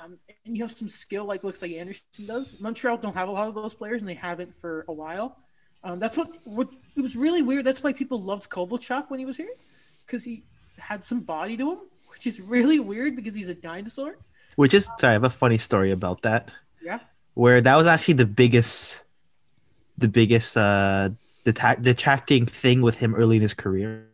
um, and you have some skill, like looks like Anderson does, Montreal don't have a lot of those players and they haven't for a while. Um, that's what, what – it was really weird. That's why people loved Kovalchuk when he was here, because he had some body to him, which is really weird because he's a dinosaur. Which is um, – I have a funny story about that. Yeah. Where that was actually the biggest – the biggest uh, deta- detracting thing with him early in his career.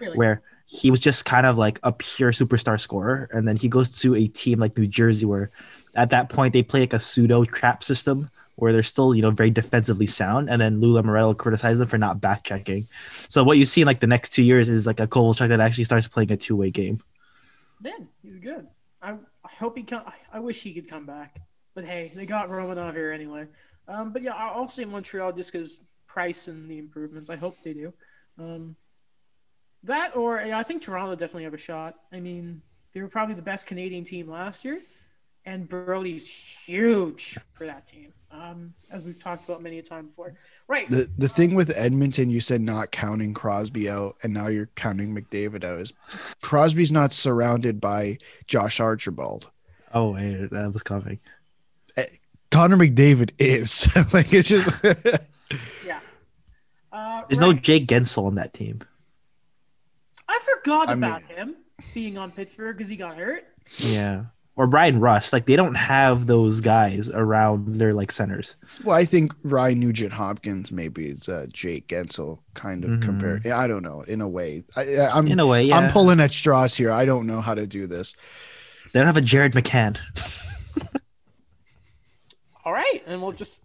Really? Where he was just kind of like a pure superstar scorer, and then he goes to a team like New Jersey where at that point they play like a pseudo-trap system where they're still, you know, very defensively sound. And then Lou Lamoriello criticized them for not back-checking. So what you see in, like, the next two years is, like, a Kovalchuk that actually starts playing a two-way game. Man, he's good. I, I hope he can. I wish he could come back. But, hey, they got Romanov here anyway. Um, but, yeah, I'll say Montreal just because Price and the improvements. I hope they do. Um, that or yeah, I think Toronto definitely have a shot. I mean, they were probably the best Canadian team last year. And Brody's huge for that team. Um, as we've talked about many a time before. Right. The the thing with Edmonton, you said not counting Crosby out, and now you're counting McDavid out. Is Crosby's not surrounded by Josh Archibald. Oh, hey, that was coming. Connor McDavid is. Like, it's just... yeah. Uh, There's right. no Jake Guentzel on that team. I forgot I about mean... him being on Pittsburgh because he got hurt. Yeah. Or Brian Rust, like they don't have those guys around their like centers. Well, I think Ryan Nugent-Hopkins maybe is uh, Jake Guentzel kind of mm-hmm. compared. I don't know. In a way, I, I'm in a way, yeah. I'm pulling at straws here. I don't know how to do this. They don't have a Jared McCann. All right, and we'll just.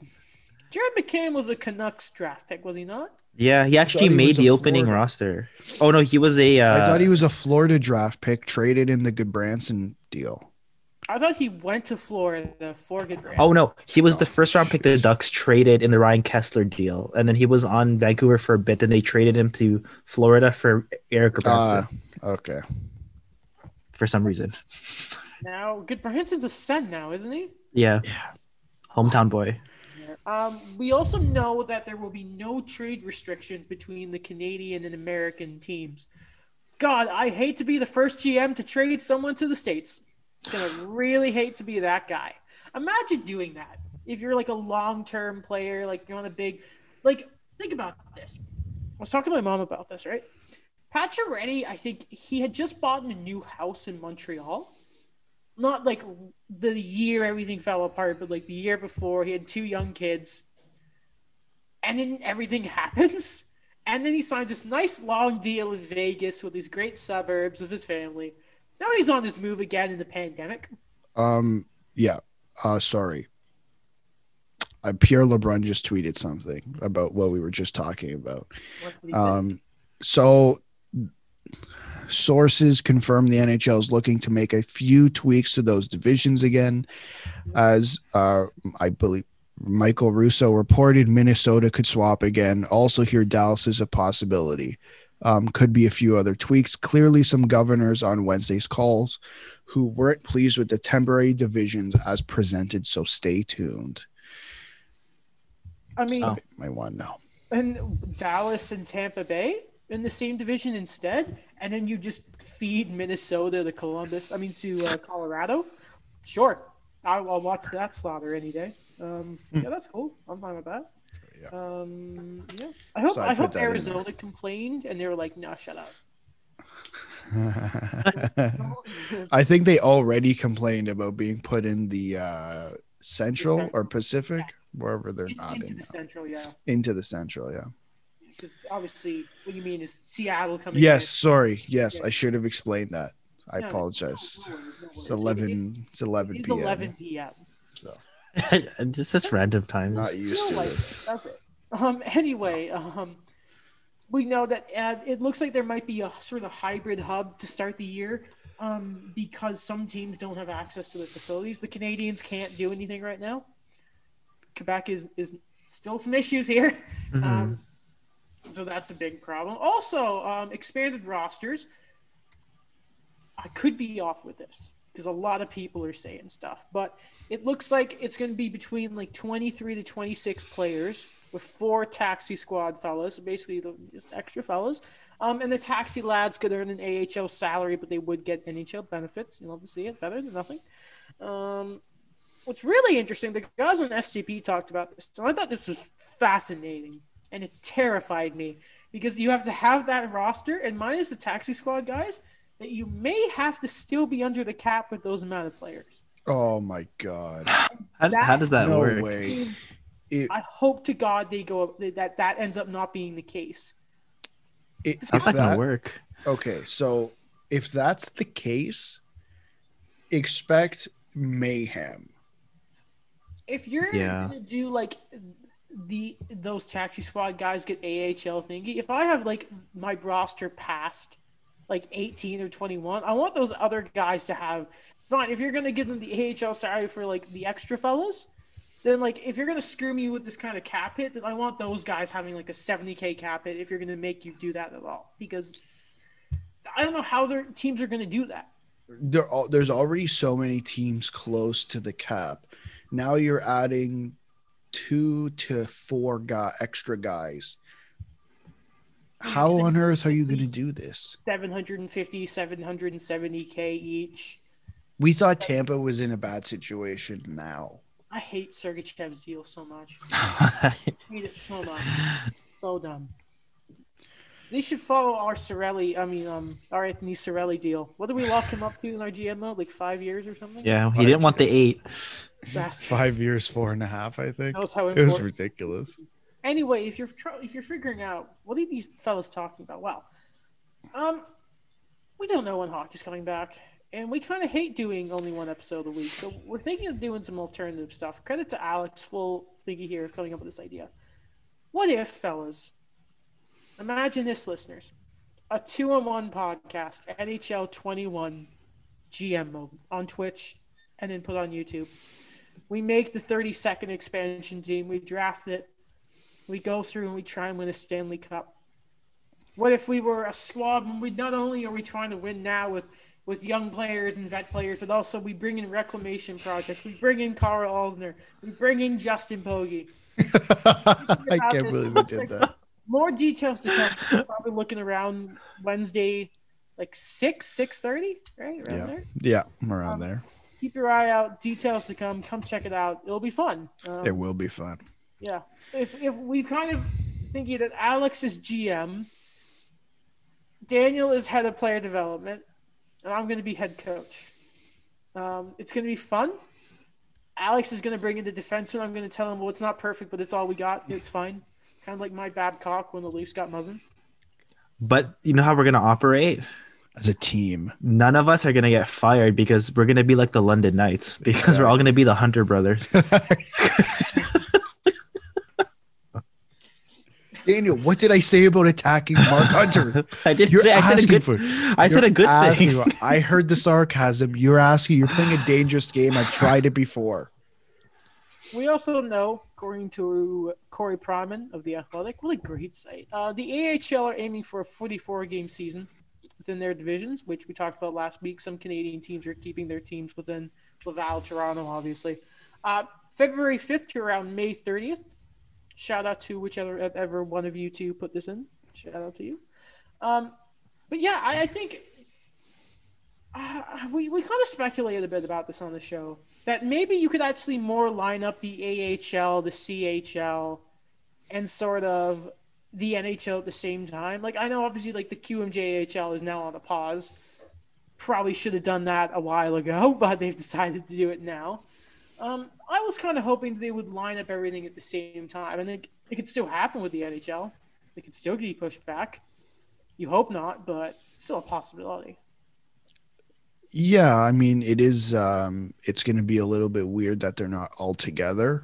Jared McCann was a Canucks draft pick, was he not? Yeah, he actually he made the opening Florida. roster. Oh no, he was a. Uh... I thought he was a Florida draft pick traded in the Goodbranson deal. I thought he went to Florida for Goodbranson. Oh, no. He was the first-round pick the Ducks traded in the Ryan Kesler deal, and then he was on Vancouver for a bit, then they traded him to Florida for Erik Goodbranson. Uh, okay. For some reason. Now, Goodbranson's a Sen now, isn't he? Yeah. yeah. Hometown boy. Um, we also know that there will be no trade restrictions between the Canadian and American teams. God, I hate to be the first G M to trade someone to the States. Gonna really hate to be that guy. Imagine doing that if you're like a long-term player, like you're on a big, like think about this. I was talking to my mom about this, right? Pacioretty, I think he had just bought a new house in Montreal. Not like the year everything fell apart, but like the year before, he had two young kids, and then everything happens, and then he signs this nice long deal in Vegas with these great suburbs with his family. Now he's on this move again in the pandemic. Um. Yeah. Uh. Sorry. Uh, Pierre Lebrun just tweeted something about what we were just talking about. Um. So, sources confirm the N H L is looking to make a few tweaks to those divisions again, as uh, I believe Michael Russo reported Minnesota could swap again. Also, here Dallas is a possibility. Um, could be a few other tweaks. Clearly, some governors on Wednesday's calls who weren't pleased with the temporary divisions as presented, so stay tuned. I mean, oh, I want to know. And Dallas and Tampa Bay in the same division instead, and then you just feed Minnesota to Columbus, I mean, to uh, Colorado? Sure. I, I'll watch that slaughter any day. Um, yeah, that's cool. I'm fine with that. Yeah. Um, yeah. I hope so I, I hope Arizona complained and they were like, "No, shut up." I think they already complained about being put in the uh, Central or Pacific, yeah. wherever they're in, not into in the now. Central, yeah. Into the Central, yeah. Because obviously, what you mean is Seattle coming. Yes, in. sorry. Yes, yeah. I should have explained that. I no, apologize. No, no, no, no, it's eleven. It's, it's eleven it's p m. eleven p m So. This is random times. Not used to like this. It. That's it. Um. Anyway, um, we know that uh, it looks like there might be a sort of hybrid hub to start the year, um, because some teams don't have access to the facilities. The Canadians can't do anything right now. Quebec is is still some issues here, mm-hmm. um, so that's a big problem. Also, um, expanded rosters. I could be off with this, because a lot of people are saying stuff, but it looks like it's going to be between like twenty-three to twenty-six players with four taxi squad fellas, so basically the, just extra fellas. Um, and the taxi lads could earn an A H L salary, but they would get N H L benefits. You love to see it, better than nothing. Um, what's really interesting, the guys on S G P talked about this, so I thought this was fascinating, and it terrified me, because you have to have that roster, and minus the taxi squad guys, that you may have to still be under the cap with those amount of players. Oh my God. How, how does that no work? Way. It, I hope to God they go that that ends up not being the case. It, How's that gonna work? Okay, so if that's the case, expect mayhem. If you're yeah. gonna do like the those taxi squad guys get A H L thingy, if I have like my roster past like eighteen or twenty-one, I want those other guys to have fine. If you're going to give them the A H L salary for like the extra fellas, then like, if you're going to screw me with this kind of cap hit, then I want those guys having like a seventy K cap hit. If you're going to make you do that at all, because I don't know how their teams are going to do that. There all, there's already so many teams close to the cap. Now you're adding two to four guy extra guys. How on earth are you going to do this? seven fifty, seven seventy K each. We thought Tampa was in a bad situation now. I hate Sergeyev's deal so much. I hate it so much. So dumb. They should follow our Cirelli, I mean, um, our Anthony Cirelli deal. What did we lock him up to in our G M mode? Like five years or something? Yeah, he didn't want the eight. Bastard. Five years, four and a half, I think. That was how it was ridiculous. Anyway, if you're if you're figuring out what are these fellas talking about, well, um, we don't know when hockey's coming back, and we kind of hate doing only one episode a week, so we're thinking of doing some alternative stuff. Credit to Alex, full thingy here, of coming up with this idea. What if, fellas? Imagine this, listeners: a two-on-one podcast, N H L twenty-one G M mode on Twitch, and then put on YouTube. We make the thirty-second expansion team. We draft it. We go through and we try and win a Stanley Cup. What if we were a squad and we not only are we trying to win now with, with young players and vet players, but also we bring in reclamation projects. We bring in Carl Alsner. We bring in Justin Pogge. I can't this. believe we did like that. More details to come. We're probably looking around Wednesday, like six, six thirty, right? Around yeah. there? Yeah, I'm around um, there. Keep your eye out. Details to come. Come check it out. It'll be fun. Um, it will be fun. Yeah. If if we've kind of thinking that Alex is G M, Daniel is head of player development, and I'm going to be head coach. Um, it's going to be fun. Alex is going to bring in the defenseman. I'm going to tell him, well, it's not perfect, but it's all we got. It's fine. Kind of like my Babcock when the Leafs got Muzzin. But you know how we're going to operate? As a team. None of us are going to get fired because we're going to be like the London Knights because yeah. we're all going to be the Hunter brothers. Daniel, what did I say about attacking Mark Hunter? I didn't you're say. I said a good. For, I said a good asking, thing. I heard the sarcasm. You're asking. You're playing a dangerous game. I've tried it before. We also know, according to Corey Pryman of The Athletic, what a great site. Uh, the A H L are aiming for a forty-four game season within their divisions, which we talked about last week. Some Canadian teams are keeping their teams within Laval, Toronto, obviously. Uh, February fifth to around May thirtieth. Shout out to whichever ever one of you two put this in. Shout out to you. Um, but yeah, I, I think uh, we, we kind of speculated a bit about this on the show. that maybe you could actually more line up the A H L, the C H L, and sort of the N H L at the same time. Like, I know obviously like the Q M J H L is now on a pause. Probably should have done that a while ago, but they've decided to do it now. Um, I was kind of hoping that they would line up everything at the same time. And it, it could still happen with the N H L. It could still be pushed back. You hope not, but it's still a possibility. Yeah, I mean, it is, um, it's going to be a little bit weird that they're not all together.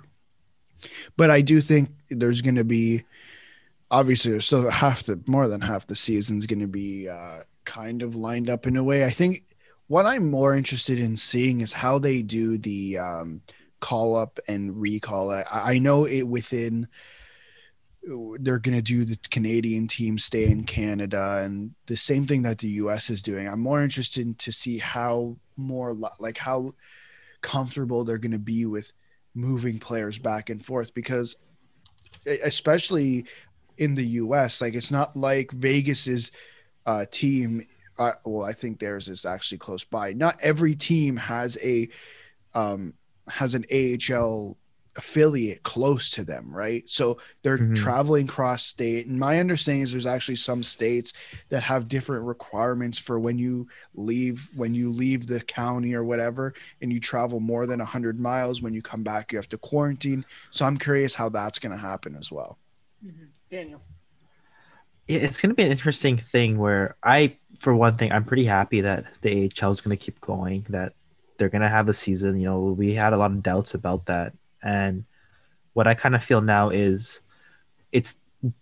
But I do think there's going to be, obviously, there's still half the, more than half the season's going to be uh, kind of lined up in a way. I think what I'm more interested in seeing is how they do the um, call up and recall. I, I know it within, they're going to do the Canadian team stay in Canada and the same thing that the U S is doing. I'm more interested to see how more like how comfortable they're going to be with moving players back and forth, because especially in the U S, like it's not like Vegas's uh, team. Uh, well, I think theirs is actually close by. Not every team has a um, has an A H L affiliate close to them, right? So they're mm-hmm. traveling cross state. And my understanding is there's actually some states that have different requirements for when you leave when you leave the county or whatever, and you travel more than one hundred miles. When you come back, you have to quarantine. So I'm curious how that's going to happen as well. Mm-hmm. Daniel, it's going to be an interesting thing where I. For one thing, I'm pretty happy that the A H L is going to keep going, that they're going to have a season. You know, we had a lot of doubts about that. And what I kind of feel now is it's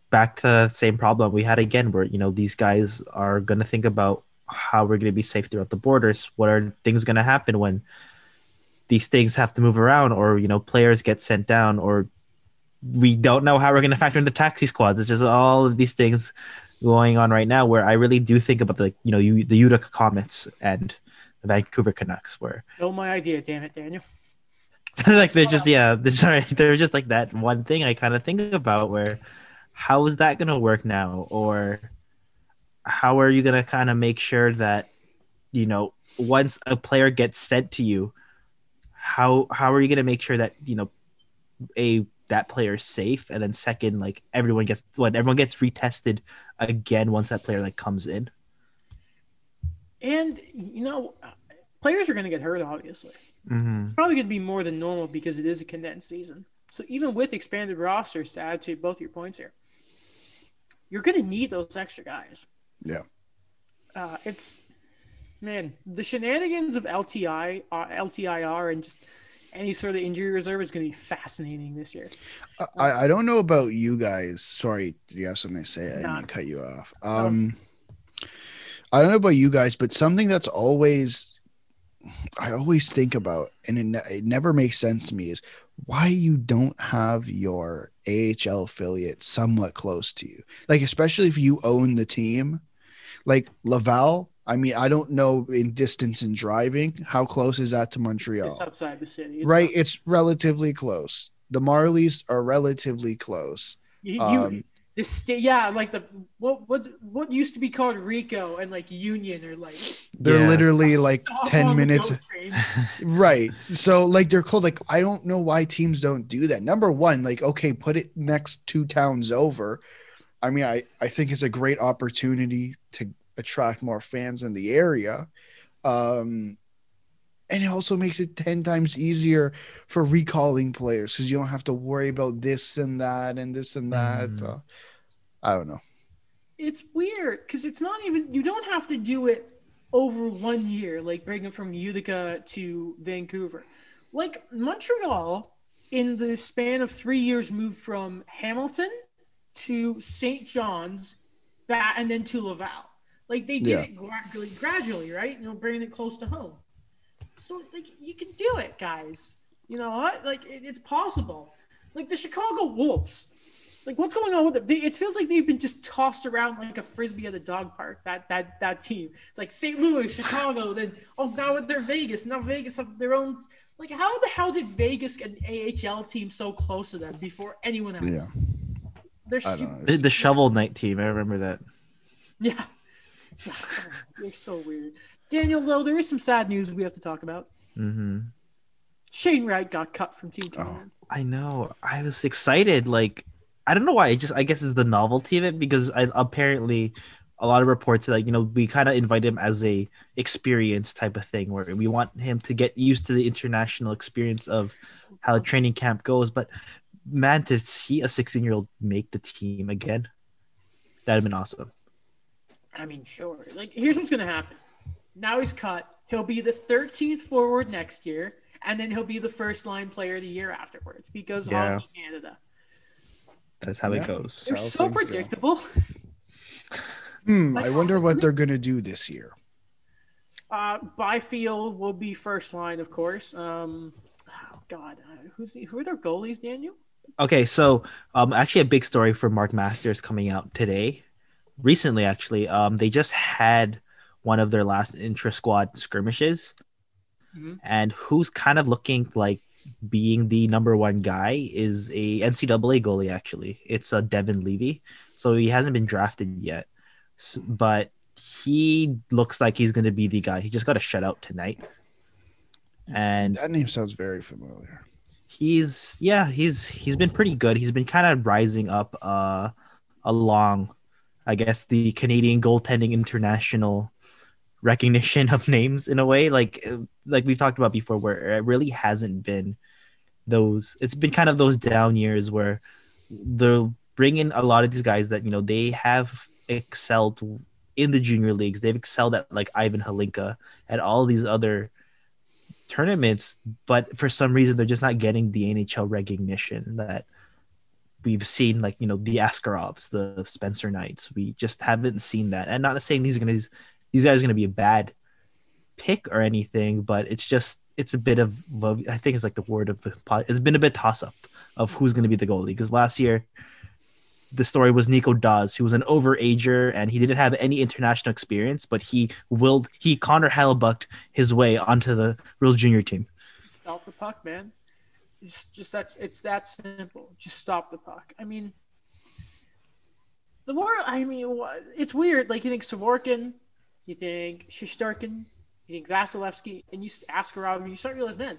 back to the same problem we had again, where, you know, these guys are going to think about how we're going to be safe throughout the borders. What are things going to happen when these things have to move around, or, you know, players get sent down, or we don't know how we're going to factor in the taxi squads. It's just all of these things going on right now, where I really do think about the you know you, the Utica Comets and the Vancouver Canucks, where oh my idea, damn it, Daniel. like they're just yeah, they're, sorry, they're just like that one thing I kind of think about, where how is that gonna work now, or how are you gonna kind of make sure that you know once a player gets sent to you, how how are you gonna make sure that you know a that player is safe, and then second, like everyone gets what everyone gets retested again once that player like comes in. And you know, players are going to get hurt. Obviously, mm-hmm. it's probably going to be more than normal because it is a condensed season. So even with expanded rosters, to add to both your points here, you're going to need those extra guys. Yeah, uh, it's man, the shenanigans of L T I, uh, L T I R, and just. Any sort of injury reserve is going to be fascinating this year. I, I don't know about you guys. Sorry, did you have something to say? I nah. didn't cut you off. Um, no. I don't know about you guys, but something that's always, I always think about, and it, it never makes sense to me, is why you don't have your A H L affiliate somewhat close to you. Like, especially if you own the team, like Laval. I mean, I don't know in distance and driving, how close is that to Montreal? It's outside the city. It's right. Outside. It's relatively close. The Marlies are relatively close. You, um, you, this sta- yeah, like the what what what used to be called Rico and like Union are like they're yeah. literally like ten minutes. Right. So like they're called like I don't know why teams don't do that. Number one, like okay, put it next two towns over. I mean, I, I think it's a great opportunity to attract more fans in the area. Um, and it also makes it ten times easier for recalling players because you don't have to worry about this and that and this and that. Mm. So, I don't know. It's weird because it's not even, you don't have to do it over one year, like bringing from Utica to Vancouver. Like Montreal in the span of three years moved from Hamilton to Saint John's that, and then to Laval. Like they did yeah. it gradually, gradually, right? You know, bringing it close to home. So like you can do it, guys. You know what? Like it, it's possible. Like the Chicago Wolves. Like what's going on with it? They, it feels like they've been just tossed around like a frisbee at a dog park. That that that team. It's like Saint Louis, Chicago. Then oh now they're Vegas. Now Vegas have their own. Like how the hell did Vegas get an A H L team so close to them before anyone else? Yeah. They're stupid. The, the Shovel Knight team. I remember that. Yeah. You're so weird, Daniel. Though there is some sad news we have to talk about. Mm-hmm. Shane Wright got cut from Team Canada. Oh, I know. I was excited. Like, I don't know why. It just, I guess it's the novelty of it, because I, apparently a lot of reports are like, you know, we kind of invite him as a experience type of thing where we want him to get used to the international experience of how training camp goes. But man, to see a sixteen-year-old make the team again, that would have been awesome. I mean, sure. Like, here's what's going to happen. Now he's cut. He'll be the thirteenth forward next year, and then he'll be the first line player of the year afterwards, because yeah. Hockey Canada. That's how yeah. it goes. They're so predictable. hmm, like, I wonder honestly, what they're going to do this year. Uh, Byfield will be first line, of course. Um, oh, God. Uh, who's the, who are their goalies, Daniel? Okay, so um, actually a big story for Mark Masters coming out today. Recently, actually, um, they just had one of their last intra-squad skirmishes. Mm-hmm. And who's kind of looking like being the number one guy is a N C double A goalie, actually. It's uh, Devin Levy. So he hasn't been drafted yet. So, but he looks like he's going to be the guy. He just got a shutout tonight. And that name sounds very familiar. He's, yeah, he's he's been pretty good. He's been kind of rising up uh, along, I guess, the Canadian goaltending international recognition of names in a way, like like we've talked about before, where it really hasn't been those. It's been kind of those down years where they'll bring in a lot of these guys that, you know, they have excelled in the junior leagues. They've excelled at like Ivan Holinka at all these other tournaments, but for some reason they're just not getting the N H L recognition that we've seen, like, you know, the Askarovs, the Spencer Knights. We just haven't seen that. And not saying these are going to these guys are going to be a bad pick or anything, but it's just it's a bit of I think it's like the word of the pod. It's been a bit toss up of who's going to be the goalie, because last year the story was Nico Dawes, who was an overager and he didn't have any international experience, but he willed he Connor Hellebuycked his way onto the real junior team. Stop the puck, man. It's just that's it's that simple. Just stop the puck. I mean, the more I mean, it's weird. Like, you think Sorokin, you think Shishtarkin, you think Vasilevsky, and you ask around and you start realizing, man,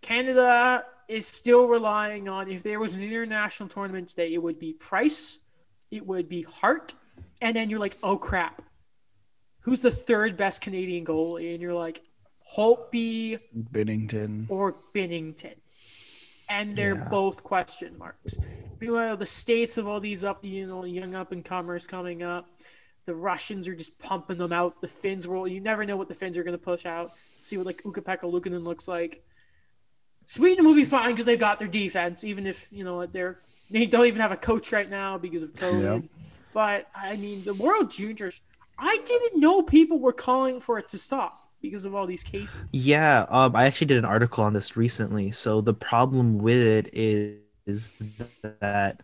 Canada is still relying on, if there was an international tournament today, it would be Price, it would be Hart, and then you're like, oh crap, who's the third best Canadian goalie? And you're like, Holtby, Binnington, or Binnington, and they're yeah. both question marks. Meanwhile, the states of all these up, you know, young up and comers coming up, the Russians are just pumping them out. The Finns roll. You never know what the Finns are going to push out. See what like Ukko-Pekka Luukkonen looks like. Sweden will be fine because they've got their defense, even if, you know, they're they don't even have a coach right now because of COVID. Yeah. But I mean, the World Juniors. I didn't know people were calling for it to stop because of all these cases. Yeah, um, I actually did an article on this recently. So the problem with it is, is that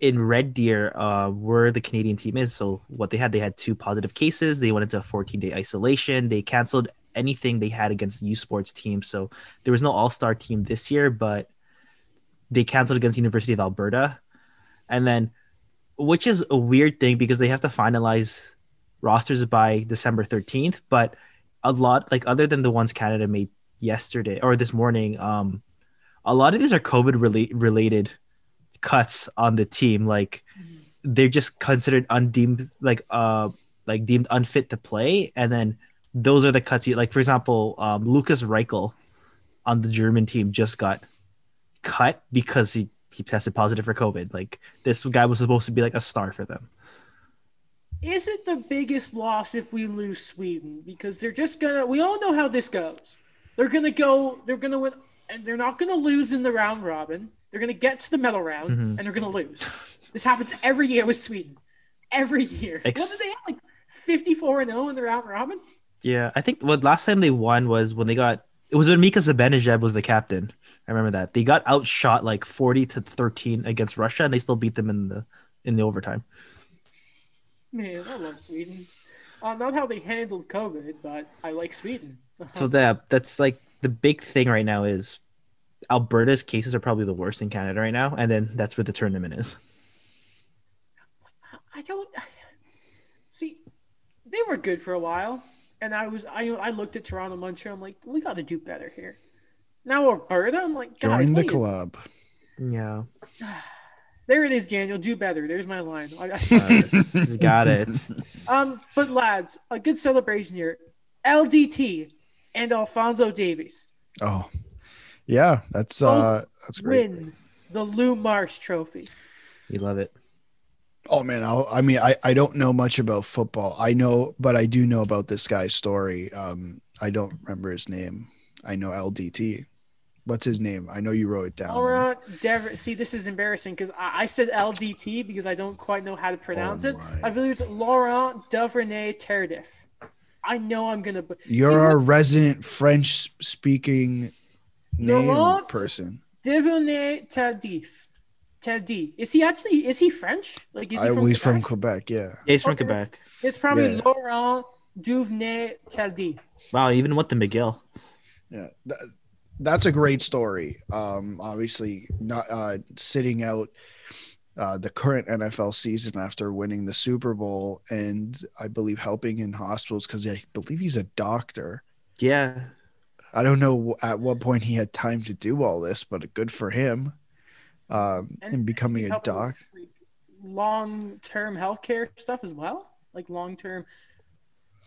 in Red Deer, uh, where the Canadian team is, so what they had, they had two positive cases. They went into a fourteen-day isolation. They canceled anything they had against U Sports teams. So there was no all-star team this year, but they canceled against University of Alberta. And then, which is a weird thing because they have to finalize rosters by December thirteenth, but a lot, like other than the ones Canada made yesterday or this morning, um, a lot of these are COVID rela- related cuts on the team. Like, they're just considered undeemed, like uh, like deemed unfit to play. And then those are the cuts you like. For example, um, Lukas Reichel on the German team just got cut because he, he tested positive for COVID. Like, this guy was supposed to be like a star for them. Is it the biggest loss if we lose Sweden? Because they're just going to – we all know how this goes. They're going to go – they're going to win – and they're not going to lose in the round robin. They're going to get to the medal round, mm-hmm. and they're going to lose. This happens every year with Sweden. Every year. Ex- what did they have, like fifty-four and oh in the round robin? Yeah, I think what last time they won was when they got – it was when Mika Zibanejad was the captain. I remember that. They got outshot like forty to thirteen against Russia, and they still beat them in the in the overtime. Man, I love Sweden. Uh, not how they handled COVID, but I like Sweden. So that that's like the big thing right now is Alberta's cases are probably the worst in Canada right now, and then that's where the tournament is. I don't – see, they were good for a while, And I was, I I looked at Toronto, Montreal. I'm like, we got to do better here. Now Alberta, I'm like, guys, join the club. Yeah. There it is, Daniel. Do better. There's my line. I, I got it. Um, but lads, a good celebration here. L D T and Alphonso Davies. Oh, yeah. That's uh, that's great. Win the Lou Marsh Trophy. You love it. Oh man, I'll, I mean, I, I don't know much about football. I know, but I do know about this guy's story. Um, I don't remember his name. I know L D T. What's his name? I know you wrote it down. Laurent Dever- See, this is embarrassing because I-, I said L D T because I don't quite know how to pronounce oh it. I believe it's Laurent Duvernay-Tardif. I know I'm gonna. You're See, our what- resident French-speaking name Laurent person. Duvernay-Tardif. Tardif. Is he actually? Is he French? Like is he from he's Quebec? from Quebec. Yeah. yeah he's from oh, Quebec. It's, it's probably yeah. Laurent Duvernay-Tardif. Wow! Even with the McGill. Yeah. That, That's a great story. Um, obviously, not uh, sitting out uh, the current N F L season after winning the Super Bowl, and I believe helping in hospitals because I believe he's a doctor. Yeah, I don't know at what point he had time to do all this, but good for him. Um, and, and becoming a doc, like, long-term healthcare stuff as well, like long-term.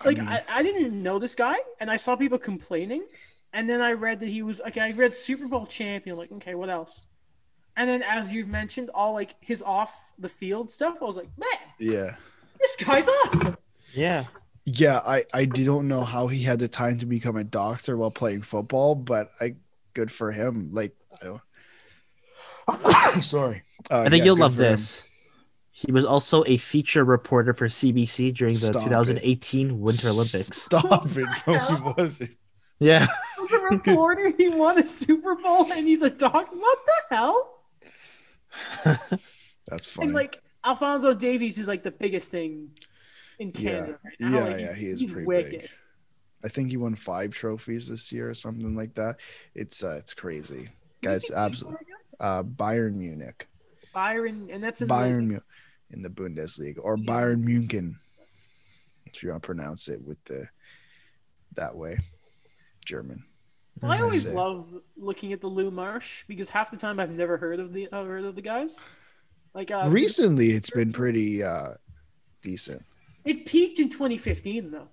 Like I, mean, I, I didn't know this guy, and I saw people complaining. And then I read that he was okay. I read Super Bowl champion. Like, okay, what else? And then, as you've mentioned, all like his off the field stuff. I was like, man, yeah, this guy's awesome. Yeah, yeah. I I don't know how he had the time to become a doctor while playing football, but I good for him. Like, I don't. I'm sorry. Uh, I think yeah, you'll love this. Him. He was also a feature reporter for C B C during the Stop twenty eighteen it. Winter Olympics. Stop it! No, he wasn't. Yeah. He was a reporter, he won a Super Bowl, and he's a dog. What the hell? That's funny. And, like, Alphonso Davies is, like, the biggest thing in Canada yeah. right now. Yeah, like, yeah, he is he's pretty wicked. Big. I think he won five trophies this year or something like that. It's uh, it's crazy. Guys, absolutely. Uh, Bayern Munich. Bayern, and that's in, Bayern the- in the Bundesliga. Or yeah. Bayern München, if you want to pronounce it with the that way. German. Well, I always I love looking at the Lou Marsh because half the time I've never heard of the uh, heard of the guys. Like uh, recently, it's been pretty uh, decent. It peaked in twenty fifteen, though.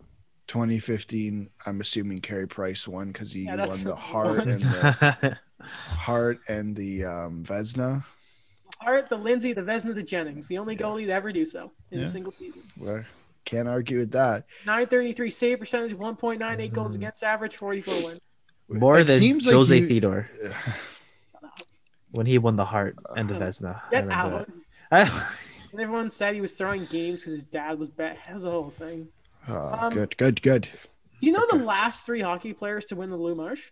twenty fifteen, I'm assuming Carey Price won because he yeah, won the Hart and the Hart and the um, Vezina. The Hart, the Lindsay, the Vezina, the Jennings. The only yeah. goalie to ever do so in yeah. a single season. Well, can't argue with that. nine thirty-three save percentage, one point nine eight mm-hmm. goals against average, forty-four wins. More it than seems Jose like you... Theodore when he won the Hart and the Vezina. Get out. And everyone said he was throwing games because his dad was bad. That was the whole thing. Oh, um, good, good, good. Do you know the last three hockey players to win the Lou Marsh?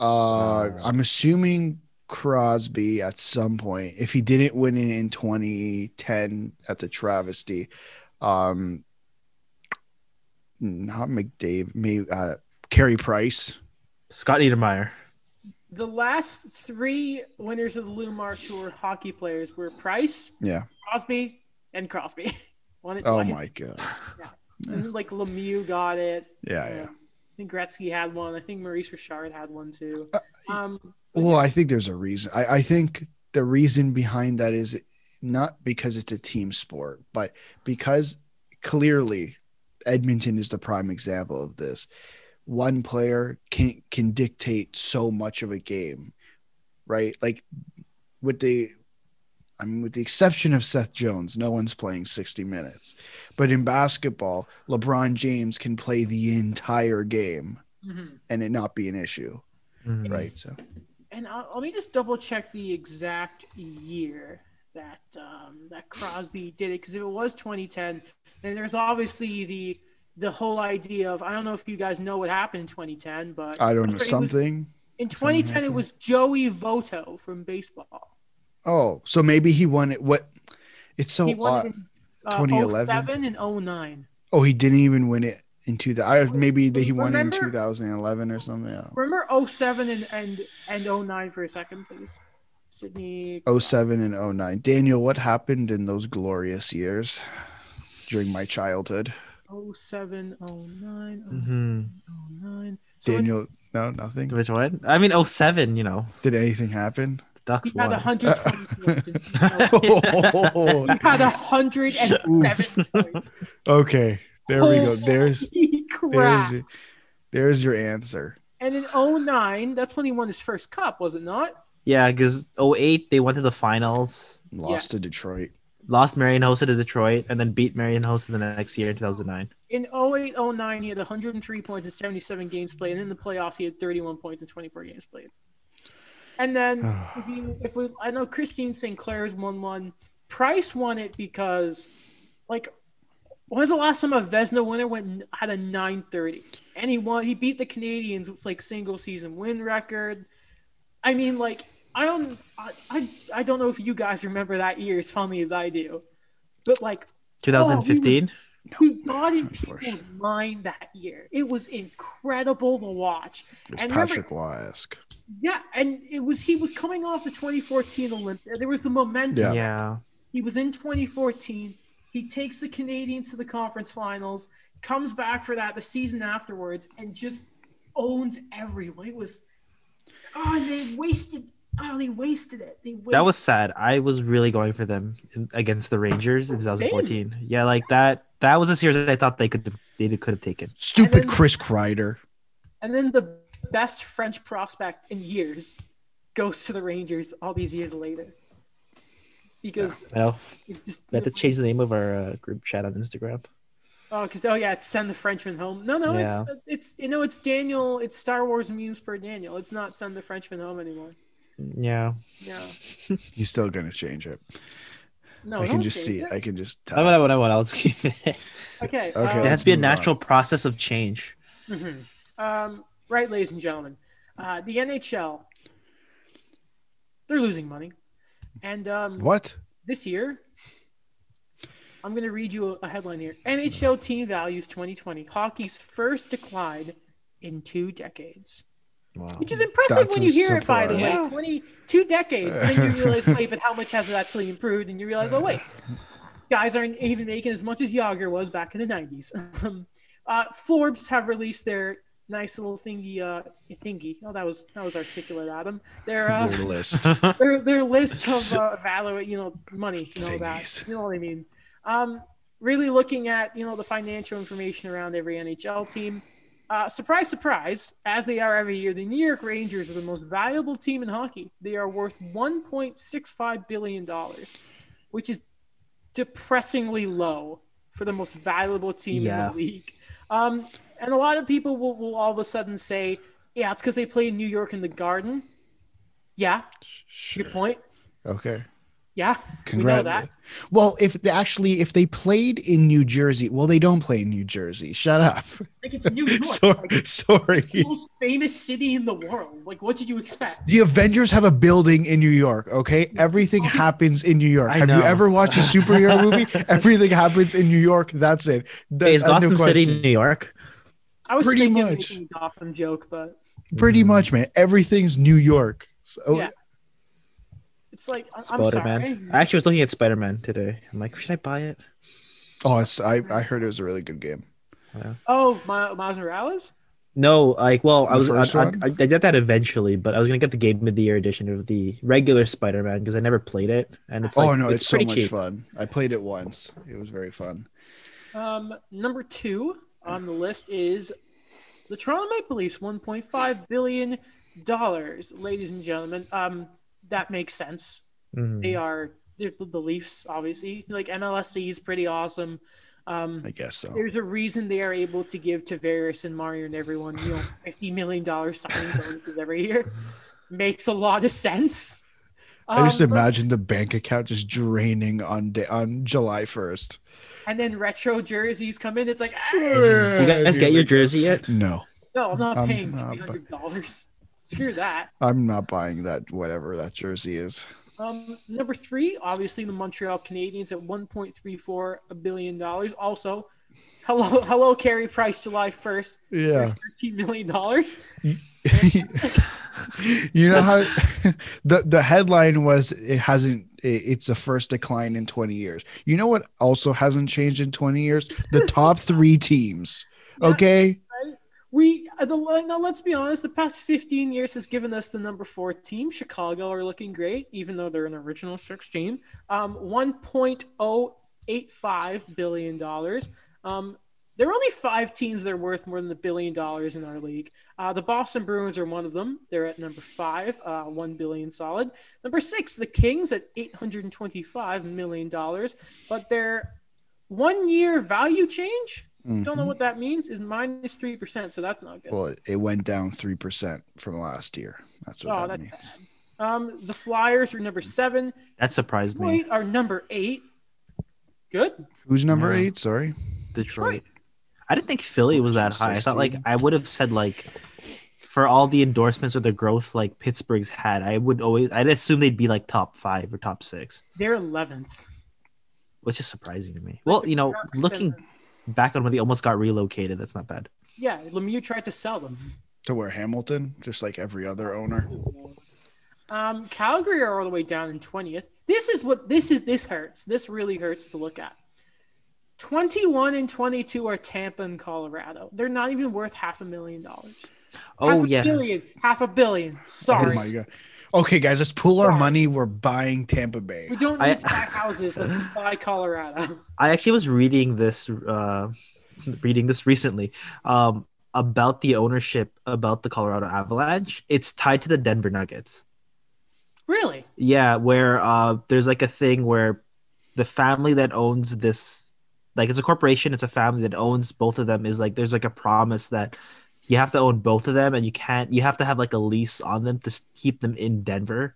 Uh, I'm assuming Crosby at some point. If he didn't win it in twenty ten, that's a travesty. Um, not McDavid, maybe uh, Carey Price, Scott Niedermayer. The last three winners of the Lou Marsh who were hockey players were Price, yeah, Crosby, and Crosby. Won it oh my god! Yeah. And like Lemieux got it. Yeah, yeah. yeah. I think Gretzky had one. I think Maurice Richard had one too. Um, well, I think there's a reason. I, I think the reason behind that is not because it's a team sport, but because clearly Edmonton is the prime example of this. One player can can dictate so much of a game, right? Like with the, I mean, with the exception of Seth Jones, no one's playing sixty minutes. But in basketball, LeBron James can play the entire game mm-hmm. and it not be an issue, mm-hmm. right? So, and I'll, let me just double check the exact year that um, that Crosby did it, because if it was twenty ten, then there's obviously the the whole idea of, I don't know if you guys know what happened in twenty ten, but I don't know something. Was, in twenty ten, something it was Joey Votto from baseball. Oh, so maybe he won it. What? It's so he won odd. It in, uh, twenty eleven and oh nine. Oh, he didn't even win it in two thousand. Maybe he won remember, it in two thousand eleven or something. Yeah. Remember oh seven and, and and oh nine for a second, please. Sydney. oh seven and oh nine. Daniel, what happened in those glorious years during my childhood? oh seven, oh nine, mm-hmm. oh seven, oh nine. So Daniel, when, no, nothing. Which one? I mean, oh seven, you know. Did anything happen? The Ducks he won. Had one hundred twenty points. In, you know, he had one hundred seven points. Okay, there we go. There's, there's, there's your answer. And in oh nine, that's when he won his first cup, was it not? Yeah, because oh eight, they went to the finals. Lost yes. to Detroit. Lost Marián Hossa to Detroit and then beat Marián Hossa the next year in two thousand nine. In oh eight oh nine, he had one hundred three points in seventy-seven games played. And in the playoffs, he had thirty-one points in twenty-four games played. And then, if, you, if we, I know Christine Saint Clair's won one. Price won it because, like, when was the last time a Vezina winner went had a nine thirty? And he won, he beat the Canadians with like single season win record. I mean, like, I don't, I, I don't know if you guys remember that year as fondly as I do, but like twenty fifteen, oh, he, was, he no, got in people's mind that year. It was incredible to watch. It was and Patrick Wiesk. Yeah, and it was he was coming off the twenty fourteen Olympics. There was the momentum. Yeah. yeah, he was in twenty fourteen. He takes the Canadians to the conference finals, comes back for that the season afterwards, and just owns everyone. It was oh, and they wasted. Oh, they wasted it. They wasted that was sad. I was really going for them in, against the Rangers in twenty fourteen. Same. Yeah, like that. That was a series that I thought they could have, they could have taken. Stupid then, Chris Kreider. And then the best French prospect in years goes to the Rangers all these years later. Because yeah. well, it just, we had to change the name of our uh, group chat on Instagram. Oh, because oh yeah, it's send the Frenchman home. No, no, yeah. it's it's you know it's Daniel. It's Star Wars memes per Daniel. It's not send the Frenchman home anymore. Yeah. Yeah. He's still gonna change it. No, I can just see it. it. I can just tell. I want. I want. I want. I'll just keep it. Okay. Okay. Um, it has to be a natural on. process of change. Mm-hmm. Um. Right, ladies and gentlemen, uh, the N H L. They're losing money, and um, what this year? I'm gonna read you a headline here: N H L team values twenty twenty, hockey's first decline in two decades. Wow. Which is impressive That's when you hear it, by the way. Yeah. twenty-two decades. And then you realize, wait, but how much has it actually improved? And you realize, oh, wait, guys aren't even making as much as Yager was back in the nineties. uh, Forbes have released their nice little thingy. Uh, thingy. Oh, that was that was articulate, Adam. Their, uh, their list. Their, their list of uh, value, you know, money and all that. You know what I mean? Um, really looking at, you know, the financial information around every N H L team. Uh, surprise, surprise, as they are every year, the New York Rangers are the most valuable team in hockey. They are worth one point six five billion dollars, which is depressingly low for the most valuable team yeah. in the league. Um, and a lot of people will, will all of a sudden say, yeah, it's because they play in New York in the Garden. Yeah, sure. Good point. Okay. Yeah, Congrats. We know that. Well, if they actually, if they played in New Jersey, well, they don't play in New Jersey. Shut up. Like it's New York. Sorry. Like it's sorry. The most famous city in the world. Like, what did you expect? The Avengers have a building in New York, okay? Everything happens in New York. I have know. you ever watched a superhero movie? Everything happens in New York. That's it. That, hey, is Gotham no City New York? I was Pretty thinking much. making a Gotham joke, but... Pretty mm. much, man. Everything's New York. So... Yeah. It's like, I'm Spider-Man. sorry. I actually was looking at Spider-Man today. I'm like, should I buy it? Oh, it's, I I heard it was a really good game. Yeah. Oh, Miles My, Morales? No, like, well, the I was I, I, I did that eventually, but I was going to get the Game of the Year edition of the regular Spider-Man because I never played it. And it's Oh, like, no, it's, it's so much cheap. fun. I played it once. It was very fun. Um, Number two on the list is the Toronto Maple Leafs, one point five billion dollars, ladies and gentlemen. Um. That makes sense. Mm-hmm. They are they're the Leafs, obviously. Like M L S C is pretty awesome. Um, I guess so. There's a reason they are able to give Tavares and Marner and everyone, you know, fifty million dollars signing bonuses every year. Makes a lot of sense. Um, I just imagine the bank account just draining on day, on July first. And then retro jerseys come in. It's like, ah, you guys get your jersey yet? No. No, I'm not I'm paying not, two hundred dollars. Screw that. I'm not buying that, whatever that jersey is. Um, number three, obviously the Montreal Canadiens at one point three four billion dollars. Also, Hello, hello, Carey Price, July first. Yeah. thirteen million dollars. You know how the, the headline was, it hasn't, it's the first decline in twenty years. You know what also hasn't changed in twenty years? The top three teams. Okay. We, the, now let's be honest, the past fifteen years has given us the number four team. Chicago are looking great, even though they're an original six team. Um, one point oh eight five billion dollars. Um, there are only five teams that are worth more than a billion dollars in our league. Uh, the Boston Bruins are one of them. They're at number five, uh, one billion solid. Number six, the Kings at eight hundred twenty-five million dollars, but their one-year value change, mm-hmm. don't know what that means, is minus three percent, so that's not good. Well, it went down three percent from last year. That's what oh, that that's means. Bad. Um, the Flyers are number seven. That surprised Detroit me. Detroit are number eight. Good. Who's number yeah. eight? Sorry. Detroit. Detroit. I didn't think Philly was that high. I thought, like, I would have said, like, for all the endorsements or the growth, like, Pittsburgh's had, I would always, I'd assume they'd be, like, top five or top six. They're eleventh. Which is surprising to me. Well, you know, looking seven. Back on when they almost got relocated, that's not bad. Yeah, Lemieux tried to sell them. To where Hamilton, just like every other owner. Um, Calgary are all the way down in twentieth. This is what, this is, this hurts. This really hurts to look at. twenty-one and twenty-two are Tampa and Colorado. They're not even worth half a million dollars. Oh, half a yeah. Billion, half a billion. Sorry. Oh, my God. Okay, guys, let's pool our money. We're buying Tampa Bay. We don't need I, to buy houses. Let's just buy Colorado. I actually was reading this uh, reading this recently um, about the ownership about the Colorado Avalanche. It's tied to the Denver Nuggets. Really? Yeah, where uh, there's like a thing where the family that owns this, like, it's a corporation, it's a family that owns both of them, is like, there's like a promise that you have to own both of them and you can't, you have to have like a lease on them to keep them in Denver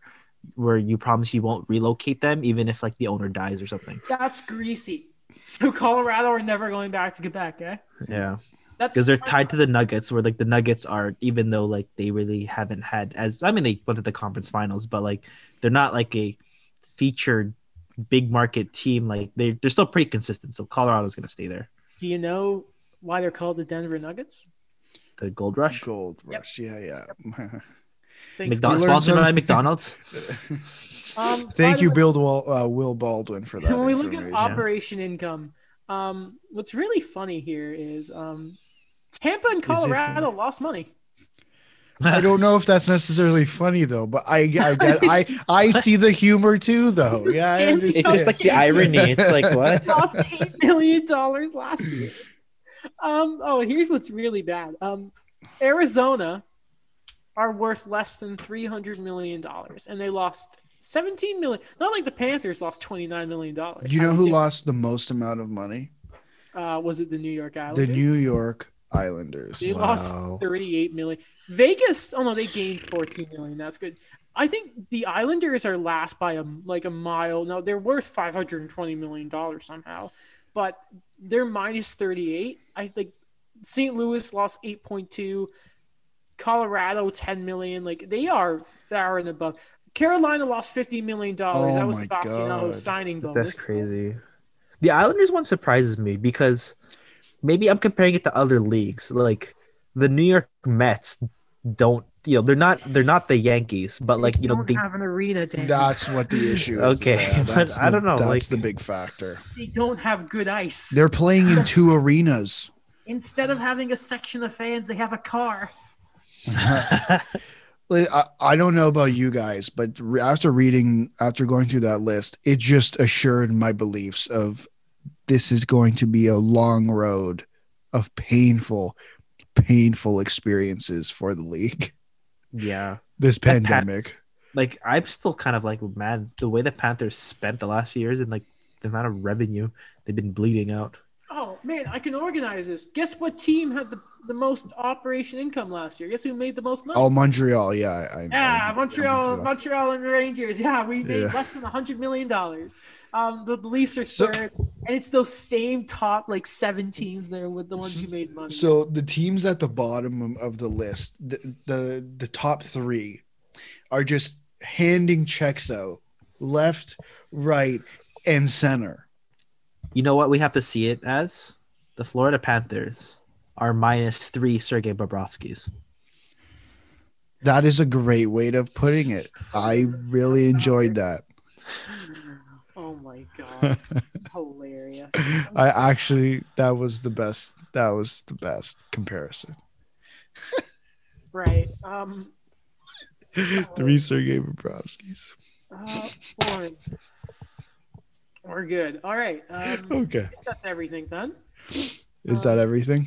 where you promise you won't relocate them even if like the owner dies or something. That's greasy. So Colorado are never going back to Quebec, eh? Yeah. That's because they're tied to the Nuggets where like the Nuggets are, even though like they really haven't had as, I mean, they went to the conference finals, but like they're not like a featured big market team, like they're, they're still pretty consistent, so Colorado's gonna stay there. Do you know why they're called the Denver Nuggets? The gold rush. Gold rush. Yep. Yeah, yeah. McDonald's sponsored by McDonald's. um, Thank you, Bill Wall, uh, Will Baldwin, for that. When we look at Operation Income, um, what's really funny here is um, Tampa and Colorado lost money. I don't know if that's necessarily funny though, but I I get, I, I see the humor too though. Yeah, I understand. It's just like the irony. It's like what? Lost eight million dollars last year. Um. Oh, here's what's really bad. Um, Arizona are worth less than three hundred million dollars, and they lost seventeen million. Not like the Panthers lost twenty nine million dollars. You know who lost the most amount of money? Uh, was it the New York Islanders? The New York Islanders. They wow. lost thirty-eight million. Vegas, oh no, they gained fourteen million. That's good. I think the Islanders are last by a like a mile. No, they're worth five hundred twenty million dollars somehow, but they're minus thirty-eight. I think Saint Louis lost eight point two. Colorado ten million. Like they are far and above. Carolina lost fifty million dollars. Oh, that was Sebastiano signing bonus. That's crazy. The Islanders one surprises me because maybe I'm comparing it to other leagues. Like the New York Mets don't, you know, they're not they're not the Yankees, but like, you know, they don't have an arena. Daniel. That's what the issue is. Okay, yeah, but the, I don't know. That's like, the big factor. They don't have good ice. They're playing in two arenas. Instead of having a section of fans, they have a car. I, I don't know about you guys, but after reading, after going through that list, it just assured my beliefs of this is going to be a long road of painful, painful experiences for the league. Yeah. This pandemic. Pan- like, I'm still kind of like, man, the way the Panthers spent the last few years and like the amount of revenue they've been bleeding out. Oh, man, I can organize this. Guess what team had the, the most operation income last year? Guess who made the most money? Oh, Montreal. Yeah. I, yeah, I, I, Montreal, Montreal, Montreal and Rangers. Yeah, we made yeah. less than one hundred million dollars. Um, the, the Leafs are third, so, and it's those same top like seven teams there with the ones who made money. So the teams at the bottom of the list, the the, the top three, are just handing checks out left, right, and center. You know what we have to see it as? the Florida Panthers are minus three Sergei Bobrovskys. That is a great way of putting it. I really enjoyed that. Oh my God. It's hilarious. I actually, that was the best. That was the best comparison. Right. Um, Three Sergei Bobrovskys. Uh, boy. We're good. All right. Um, okay. I think that's everything then. Is um, that everything?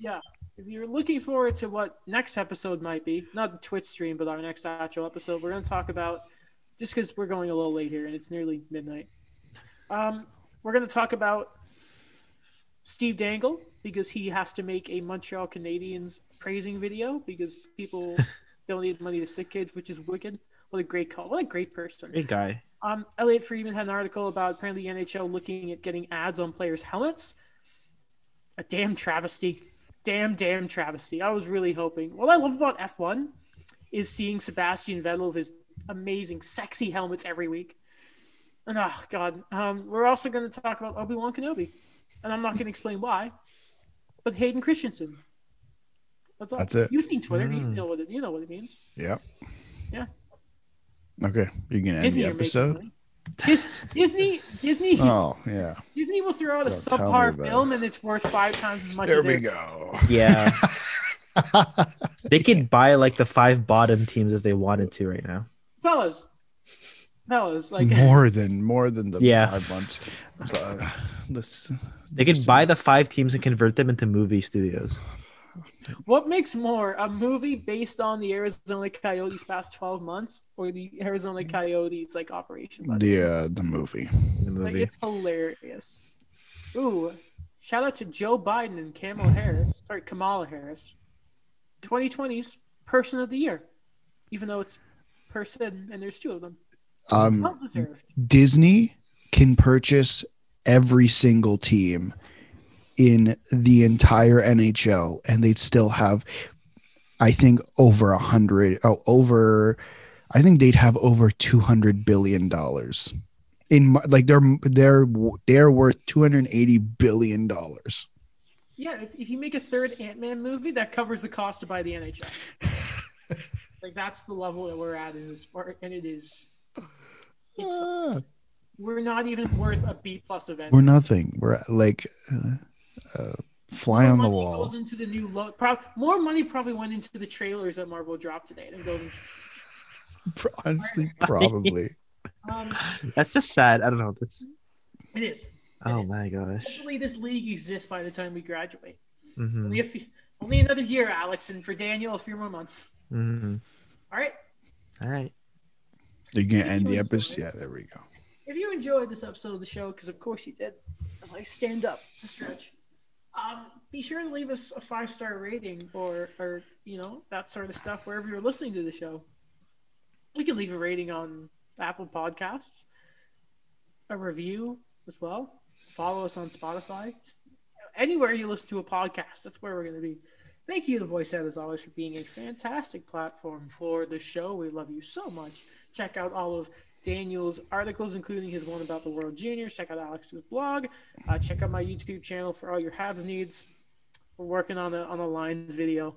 Yeah. If you're looking forward to what next episode might be, not the Twitch stream, but our next actual episode, we're going to talk about, just because we're going a little late here and it's nearly midnight, um, we're going to talk about Steve Dangle because he has to make a Montreal Canadiens praising video because people donate money to sick kids, which is wicked. What a great call. What a great person. Great guy. Um, Elliot Friedman had an article about apparently the N H L looking at getting ads on players' helmets. A damn travesty. Damn, damn travesty. I was really hoping. What I love about F one is seeing Sebastian Vettel with his amazing, sexy helmets every week. And, oh, God. Um, we're also going to talk about Obi-Wan Kenobi. And I'm not going to explain why. But Hayden Christensen. That's, That's it. You've seen Twitter. Mm. You know what it, you know what it means. Yep. Yeah. Okay. You're going to end the episode? Dis- Disney, Disney. Oh yeah. Disney will throw out Don't a subpar film, it. and it's worth five times as much. There as There we it. go. Yeah. They could buy like the five bottom teams if they wanted to right now. Fellas, fellas, like more than more than the yeah. five months. Uh, let's, they could buy the five teams and convert them into movie studios. What makes more, a movie based on the Arizona Coyotes past twelve months or the Arizona Coyotes like operation? The, uh, the movie. The movie. Like, it's hilarious. Ooh, shout out to Joe Biden and Kamala Harris. Sorry, Kamala Harris. twenty twenty's Person of the Year, even though it's person and there's two of them. Um, well deserved. Disney can purchase every single team in the entire N H L, and they'd still have, I think, over a hundred. Oh, over, I think they'd have over two hundred billion dollars in like they're they're they're worth two hundred eighty billion dollars. Yeah, if if you make a third Ant-Man movie, that covers the cost to buy the N H L. Like that's the level that we're at in this sport, and it is. It's, ah. We're not even worth a B plus event. We're nothing. We're like. Uh, Uh, fly more on the wall. Goes into the new lo- pro- more money probably went into the trailers that Marvel dropped today than goes into- honestly probably. um, that's just sad. I don't know. That's it is. It oh is. My gosh! Hopefully this league exists by the time we graduate. Mm-hmm. Only, a few, only another year, Alex, and for Daniel, a few more months. Mm-hmm. All right. All right. You're gonna end the episode. Yeah, there we go. If you enjoyed this episode of the show, because of course you did, as I stand up to stretch. Um, be sure to leave us a five-star rating or, or, you know, that sort of stuff wherever you're listening to the show. You can leave a rating on Apple Podcasts, a review as well. Follow us on Spotify. Just anywhere you listen to a podcast, that's where we're going to be. Thank you to VoiceHead, as always, for being a fantastic platform for the show. We love you so much. Check out all of Daniel's articles, including his one about the World Juniors. Check out Alex's blog. Uh, check out my YouTube channel for all your Habs needs. We're working on a on a Lions video.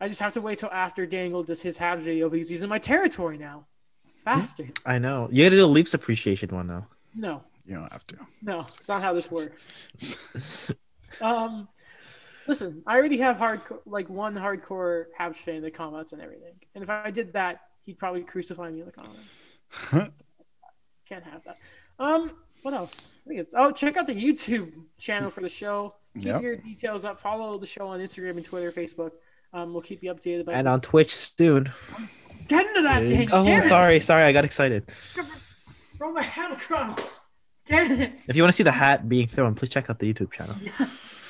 I just have to wait till after Dangle does his Habs video because he's in my territory now. Bastard. I know. You got to do a Leafs appreciation one now. No. You don't have to. No, it's not how this works. um, listen, I already have hardcore, like one hardcore Habs fan in the comments and everything. And if I did that, he'd probably crucify me in the comments. Huh. Can't have that. Um, what else? I think it's, oh, check out the YouTube channel for the show. Keep yep. your details up. Follow the show on Instagram and Twitter, Facebook. Um, we'll keep you updated. By and on Twitch soon. Get into that, dang. Oh, sorry, sorry, I got excited. Throw my hat across. Damn it. If you want to see the hat being thrown, please check out the YouTube channel.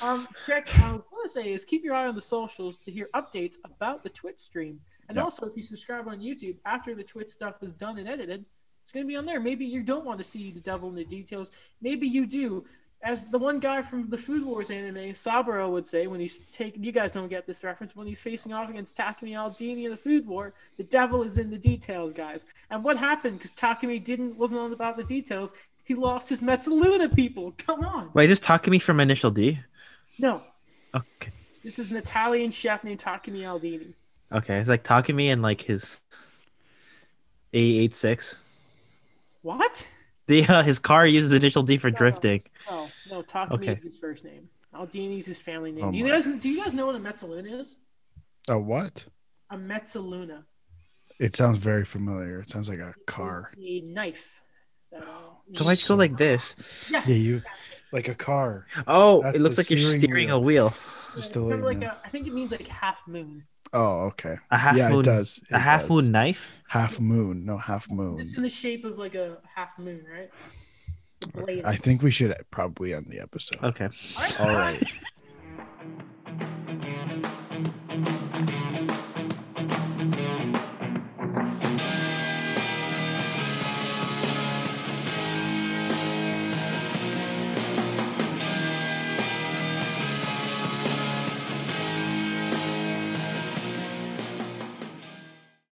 um, check. I was going to say is keep your eye on the socials to hear updates about the Twitch stream. And yep. also, if you subscribe on YouTube, after the Twitch stuff is done and edited, it's going to be on there. Maybe you don't want to see the devil in the details. Maybe you do. As the one guy from the Food Wars anime, Saburo, would say when he's taking – you guys don't get this reference. When he's facing off against Takumi Aldini in the Food War, the devil is in the details, guys. And what happened? Because Takumi didn't, wasn't on about the details. He lost his Mezzaluna people. Come on. Wait, is Takumi from Initial D? No. Okay. This is an Italian chef named Takumi Aldini. Okay, it's like Takumi and like his A eighty-six. What? The uh, his car uses initial D for no, drifting. No, no, no Takumi okay. is his first name. Aldini's his family name. Oh do you guys do you guys know what a mezzaluna is? A what? A mezzaluna. It sounds very familiar. It sounds like a it car. A knife. So, so why'd you go like this? Yes. Yeah, you exactly. Like a car. Oh, that's it looks like you're steering wheel. a wheel. Just yeah, a like a, I think it means like half moon. Oh, okay. A half yeah, moon. It does. It a half does. moon knife? Half moon. No, half moon. It's in the shape of like a half moon, right? Okay. I think we should probably end the episode. Okay. All right. All right.